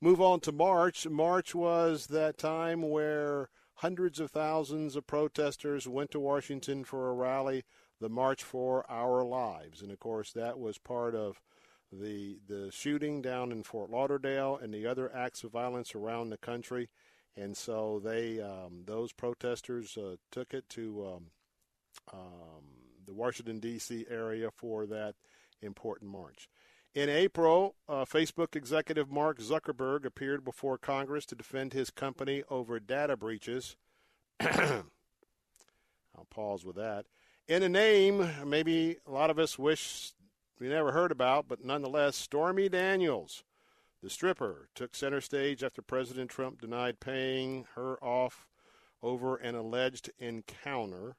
Move on to March. March was that time where hundreds of thousands of protesters went to Washington for a rally, the March for Our Lives. And, of course, that was part of the the shooting down in Fort Lauderdale and the other acts of violence around the country. And so they um, those protesters uh, took it to um, um, the Washington, D C area for that important march. In April, uh, Facebook executive Mark Zuckerberg appeared before Congress to defend his company over data breaches. I'll pause with that. In a name maybe a lot of us wish we never heard about, but nonetheless, Stormy Daniels, the stripper, took center stage after President Trump denied paying her off over an alleged encounter.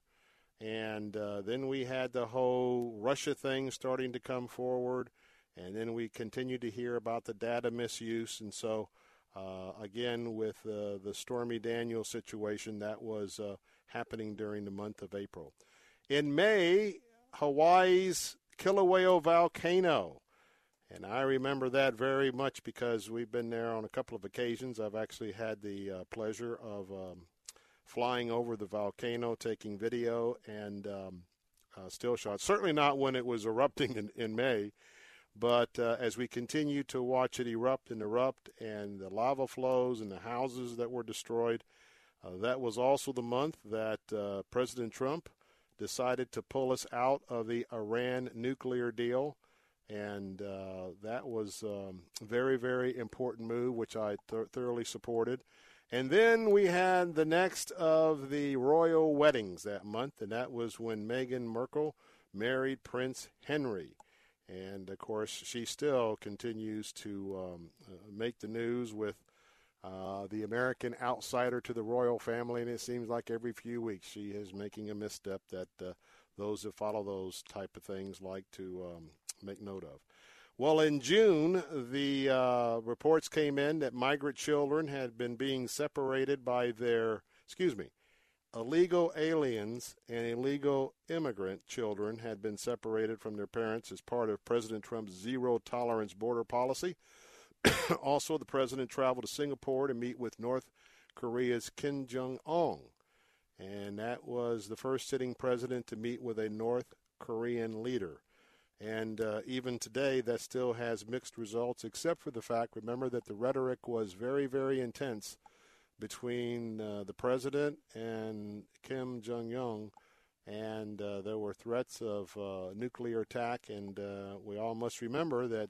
And uh, then we had the whole Russia thing starting to come forward. And then we continued to hear about the data misuse. And so, uh, again, with uh, the Stormy Daniels situation, that was uh, happening during the month of April. In May, Hawaii's Kilauea volcano. And I remember that very much because we've been there on a couple of occasions. I've actually had the uh, pleasure of um, flying over the volcano, taking video and um, uh, still shots. Certainly not when it was erupting in, in May, but uh, as we continued to watch it erupt and erupt and the lava flows and the houses that were destroyed, uh, that was also the month that uh, President Trump decided to pull us out of the Iran nuclear deal. And uh, that was um, very, very important move, which I th- thoroughly supported. And then we had the next of the royal weddings that month, and that was when Meghan Merkel married Prince Henry. And, of course, she still continues to um, uh, make the news with uh, the American outsider to the royal family. And it seems like every few weeks she is making a misstep that uh, those that follow those type of things like to um, make note of. Well, in June, the uh, reports came in that migrant children had been being separated by their, excuse me, illegal aliens and illegal immigrant children had been separated from their parents as part of President Trump's zero-tolerance border policy. Also, the president traveled to Singapore to meet with North Korea's Kim Jong-un, and that was the first sitting president to meet with a North Korean leader. And uh, even today, that still has mixed results, except for the fact, remember, that the rhetoric was very, very intense between uh, the president and Kim Jong-un, and uh, there were threats of uh, nuclear attack. And uh, we all must remember that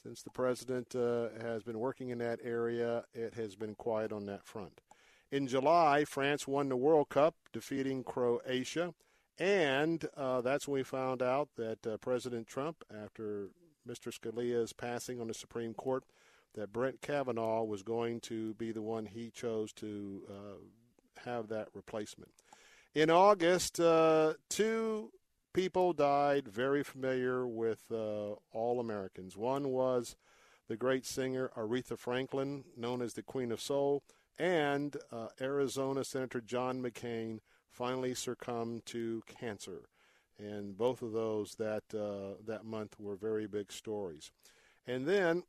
since the president uh, has been working in that area, it has been quiet on that front. In July, France won the World Cup, defeating Croatia. And uh, that's when we found out that uh, President Trump, after Mister Scalia's passing on the Supreme Court, that Brett Kavanaugh was going to be the one he chose to uh, have that replacement. In August, uh, two people died very familiar with uh, all Americans. One was the great singer Aretha Franklin, known as the Queen of Soul, and uh, Arizona Senator John McCain finally succumbed to cancer. And both of those that uh, that month were very big stories. And then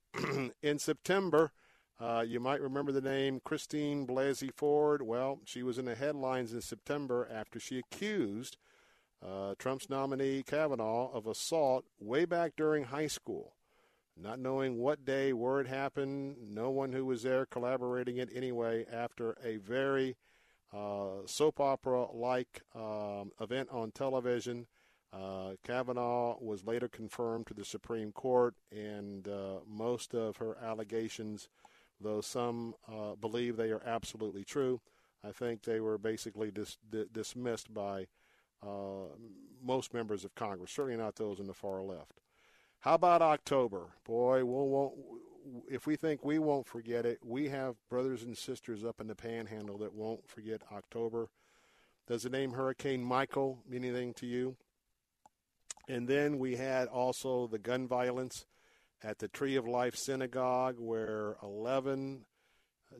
in September, uh, you might remember the name Christine Blasey Ford. Well, she was in the headlines in September after she accused uh, Trump's nominee Kavanaugh of assault way back during high school. Not knowing what day, where it happened, no one who was there collaborating it anyway after a very Uh, soap opera-like um, event on television. Uh, Kavanaugh was later confirmed to the Supreme Court, and uh, most of her allegations, though some uh, believe they are absolutely true, I think they were basically dis- d- dismissed by uh, most members of Congress, certainly not those on the far left. How about October? Boy, we'll, won't, if we think we won't forget it, we have brothers and sisters up in the panhandle that won't forget October. Does the name Hurricane Michael mean anything to you? And then we had also the gun violence at the Tree of Life Synagogue, where eleven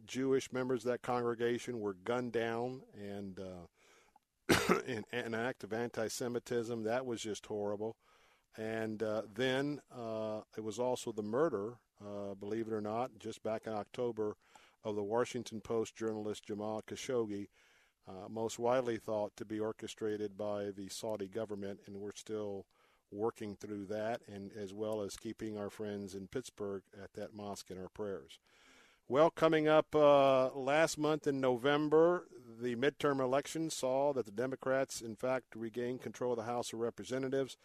Jewish members of that congregation were gunned down, and uh, in an act of anti-Semitism. That was just horrible. And uh, then uh, it was also the murder, uh, believe it or not, just back in October, of the Washington Post journalist Jamal Khashoggi, uh, most widely thought to be orchestrated by the Saudi government. And we're still working through that, and as well as keeping our friends in Pittsburgh at that mosque in our prayers. Well, coming up uh, last month in November, the midterm election saw that the Democrats, in fact, regained control of the House of Representatives.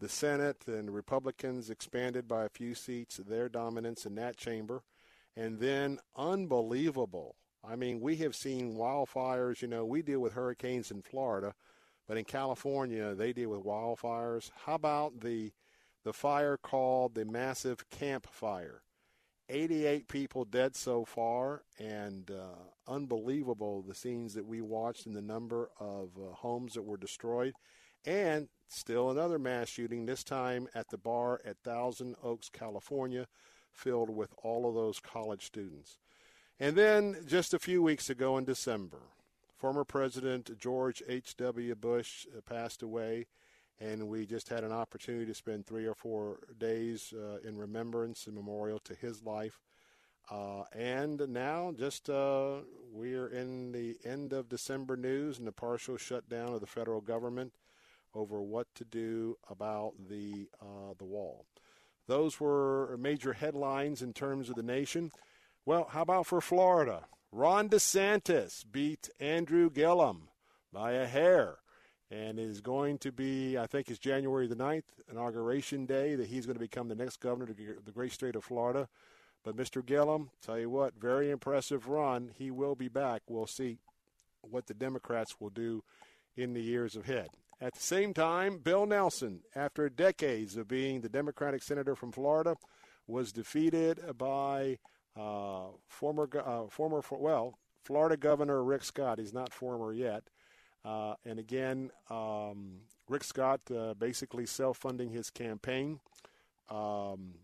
The Senate and Republicans expanded by a few seats their dominance in that chamber. And then, unbelievable. I mean, we have seen wildfires. You know, we deal with hurricanes in Florida, but in California, they deal with wildfires. How about the the fire called the massive camp fire? eighty-eight people dead so far, and uh, unbelievable the scenes that we watched and the number of uh, homes that were destroyed. And still another mass shooting, this time at the bar at Thousand Oaks, California, filled with all of those college students. And then just a few weeks ago in December, former President George H W. Bush passed away, and we just had an opportunity to spend three or four days uh, in remembrance and memorial to his life. Uh, and now just uh, we're in the end of December news and the partial shutdown of the federal government over what to do about the uh, the wall. Those were major headlines in terms of the nation. Well, how about for Florida? Ron DeSantis beat Andrew Gillum by a hair and is going to be, I think it's January the ninth, Inauguration Day, that he's going to become the next governor of the great state of Florida. But Mister Gillum, tell you what, very impressive run. He will be back. We'll see what the Democrats will do in the years ahead. At the same time, Bill Nelson, after decades of being the Democratic senator from Florida, was defeated by uh, former, uh, former, well, Florida Governor Rick Scott. He's not former yet. Uh, and again, um, Rick Scott uh, basically self-funding his campaign um,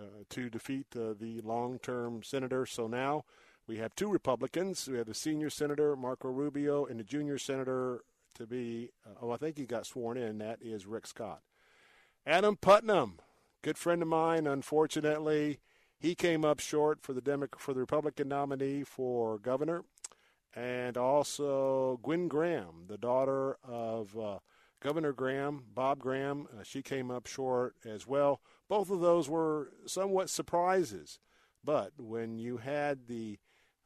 uh, to defeat uh, the long-term senator. So now we have two Republicans. We have the senior senator, Marco Rubio, and the junior senator to be, uh, oh, I think he got sworn in. That is Rick Scott. Adam Putnam, good friend of mine, unfortunately, he came up short for the Demo- for the Republican nominee for governor. And also Gwen Graham, the daughter of uh, Governor Graham, Bob Graham. Uh, she came up short as well. Both of those were somewhat surprises. But when you had the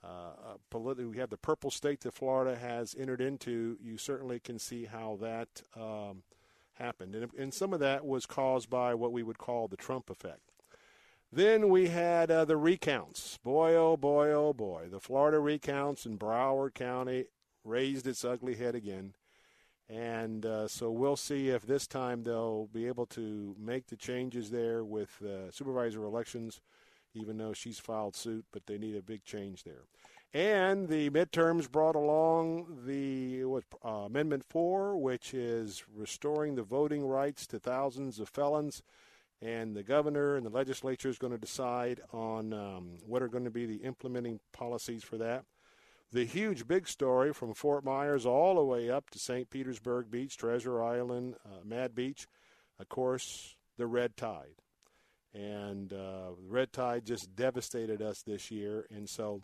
uh, politi- we have the purple state that Florida has entered into, you certainly can see how that um, happened. And, and some of that was caused by what we would call the Trump effect. Then we had uh, the recounts. Boy, oh, boy, oh, boy. The Florida recounts in Broward County raised its ugly head again. And uh, so we'll see if this time they'll be able to make the changes there with uh, supervisor elections, even though she's filed suit, but they need a big change there. And the midterms brought along the what, uh, Amendment four, which is restoring the voting rights to thousands of felons. And the governor and the legislature is going to decide on um, what are going to be the implementing policies for that. The huge big story from Fort Myers all the way up to Saint Petersburg Beach, Treasure Island, uh, Mad Beach, of course, the red tide. And uh, the red tide just devastated us this year. And so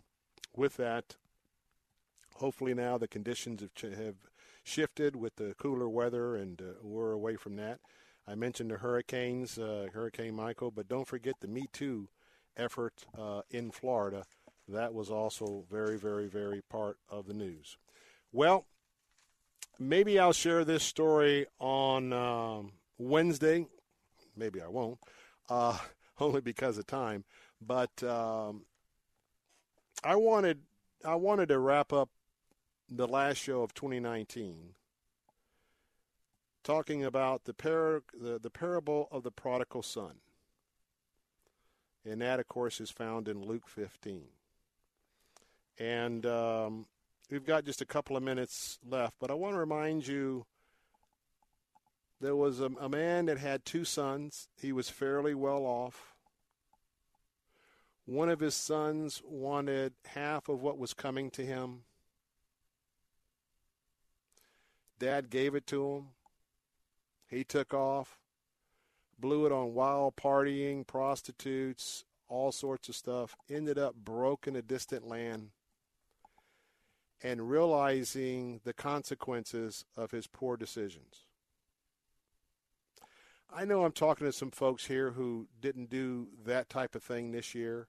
with that, hopefully now the conditions have, ch- have shifted with the cooler weather, and uh, we're away from that. I mentioned the hurricanes, uh, Hurricane Michael, but don't forget the Me Too effort uh, in Florida. That was also very, very, very part of the news. Well, maybe I'll share this story on um, Wednesday. Maybe I won't, uh, only because of time. But um, I wanted I wanted to wrap up the last show of twenty nineteen. Talking about the, par- the the parable of the prodigal son. And that, of course, is found in Luke fifteen. And um, we've got just a couple of minutes left, but I want to remind you there was a, a man that had two sons. He was fairly well off. One of his sons wanted half of what was coming to him. Dad gave it to him. He took off, blew it on wild partying, prostitutes, all sorts of stuff, ended up broke in a distant land and realizing the consequences of his poor decisions. I know I'm talking to some folks here who didn't do that type of thing this year,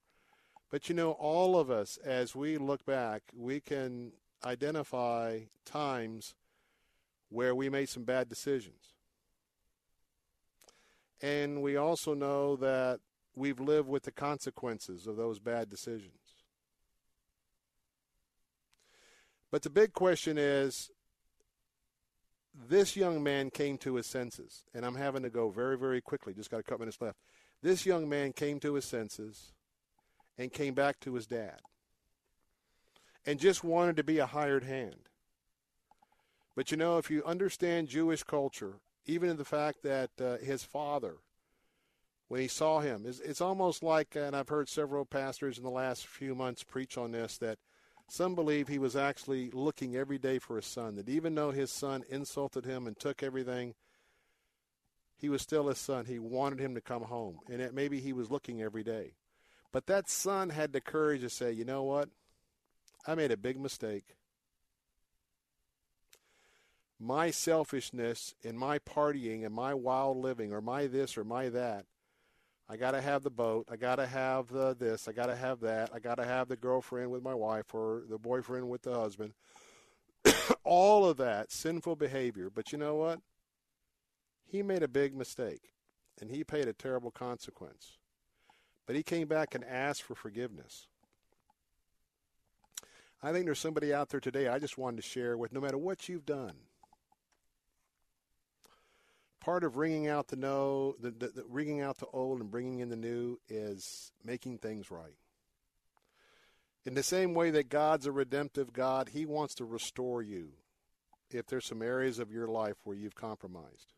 but you know, all of us, as we look back, we can identify times where we made some bad decisions. And we also know that we've lived with the consequences of those bad decisions. But the big question is, this young man came to his senses. And I'm having to go very, very quickly. Just got a couple minutes left. This young man came to his senses and came back to his dad. And just wanted to be a hired hand. But, you know, if you understand Jewish culture, even in the fact that uh, his father, when he saw him, it's, it's almost like, and I've heard several pastors in the last few months preach on this, that some believe he was actually looking every day for his son, that even though his son insulted him and took everything, he was still his son. He wanted him to come home, and that maybe he was looking every day. But that son had the courage to say, you know what? I made a big mistake. My selfishness and my partying and my wild living or my this or my that, I got to have the boat, I got to have the this, I got to have that, I got to have the girlfriend with my wife or the boyfriend with the husband, all of that sinful behavior. But you know what? He made a big mistake, and he paid a terrible consequence. But he came back and asked for forgiveness. I think there's somebody out there today I just wanted to share with, no matter what you've done, part of wringing out the no, the, the, the wringing out the old and bringing in the new is making things right. In the same way that God's a redemptive God, he wants to restore you if there's some areas of your life where you've compromised.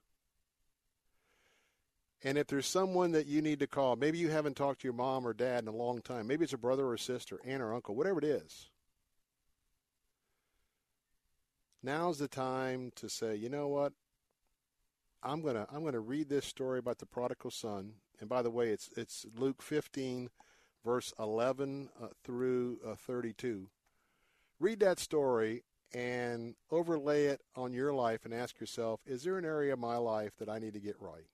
And if there's someone that you need to call, maybe you haven't talked to your mom or dad in a long time, maybe it's a brother or sister, aunt or uncle, whatever it is. Now's the time to say, you know what? I'm going to I'm going to read this story about the prodigal son. And by the way, it's it's Luke fifteen, verse eleven uh, through uh, thirty-two. Read that story and overlay it on your life and ask yourself, is there an area of my life that I need to get right?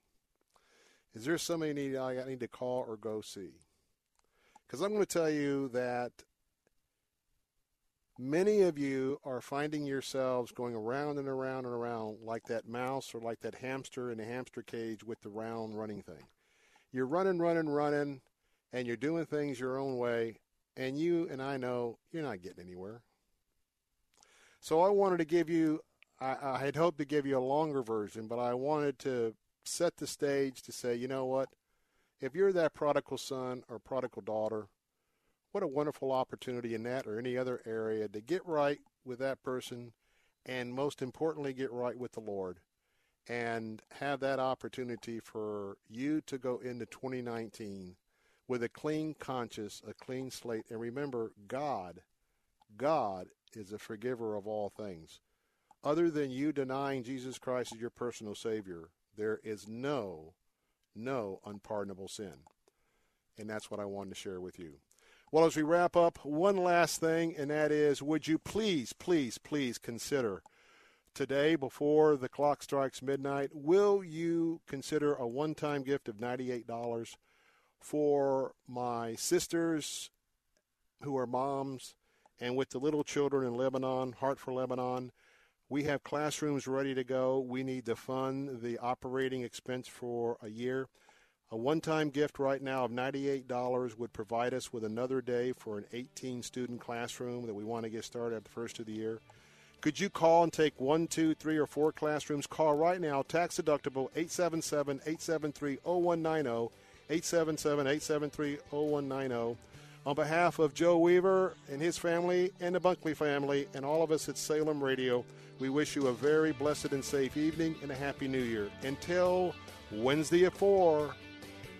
Is there somebody need, I need to call or go see? Because I'm going to tell you that many of you are finding yourselves going around and around and around like that mouse or like that hamster in a hamster cage with the round running thing. You're running, running, running, and you're doing things your own way, and you and I know you're not getting anywhere. So I wanted to give you, I, I had hoped to give you a longer version, but I wanted to set the stage to say, you know what, if you're that prodigal son or prodigal daughter, what a wonderful opportunity in that or any other area to get right with that person and, most importantly, get right with the Lord and have that opportunity for you to go into twenty nineteen with a clean conscience, a clean slate. And remember, God, God is a forgiver of all things. Other than you denying Jesus Christ as your personal Savior, there is no, no unpardonable sin. And that's what I wanted to share with you. Well, as we wrap up, one last thing, and that is, would you please, please, please consider today before the clock strikes midnight, will you consider a one-time gift of ninety-eight dollars for my sisters who are moms and with the little children in Lebanon, Heart for Lebanon? We have classrooms ready to go. We need to fund the operating expense for a year. A one-time gift right now of ninety-eight dollars would provide us with another day for an eighteen-student classroom that we want to get started at the first of the year. Could you call and take one, two, three, or four classrooms? Call right now, tax-deductible, eight seven seven, eight seven three, zero one nine zero, eight seven seven, eight seven three, zero one nine zero. On behalf of Joe Weaver and his family and the Bunkley family and all of us at Salem Radio, we wish you a very blessed and safe evening and a happy new year. Until Wednesday at four,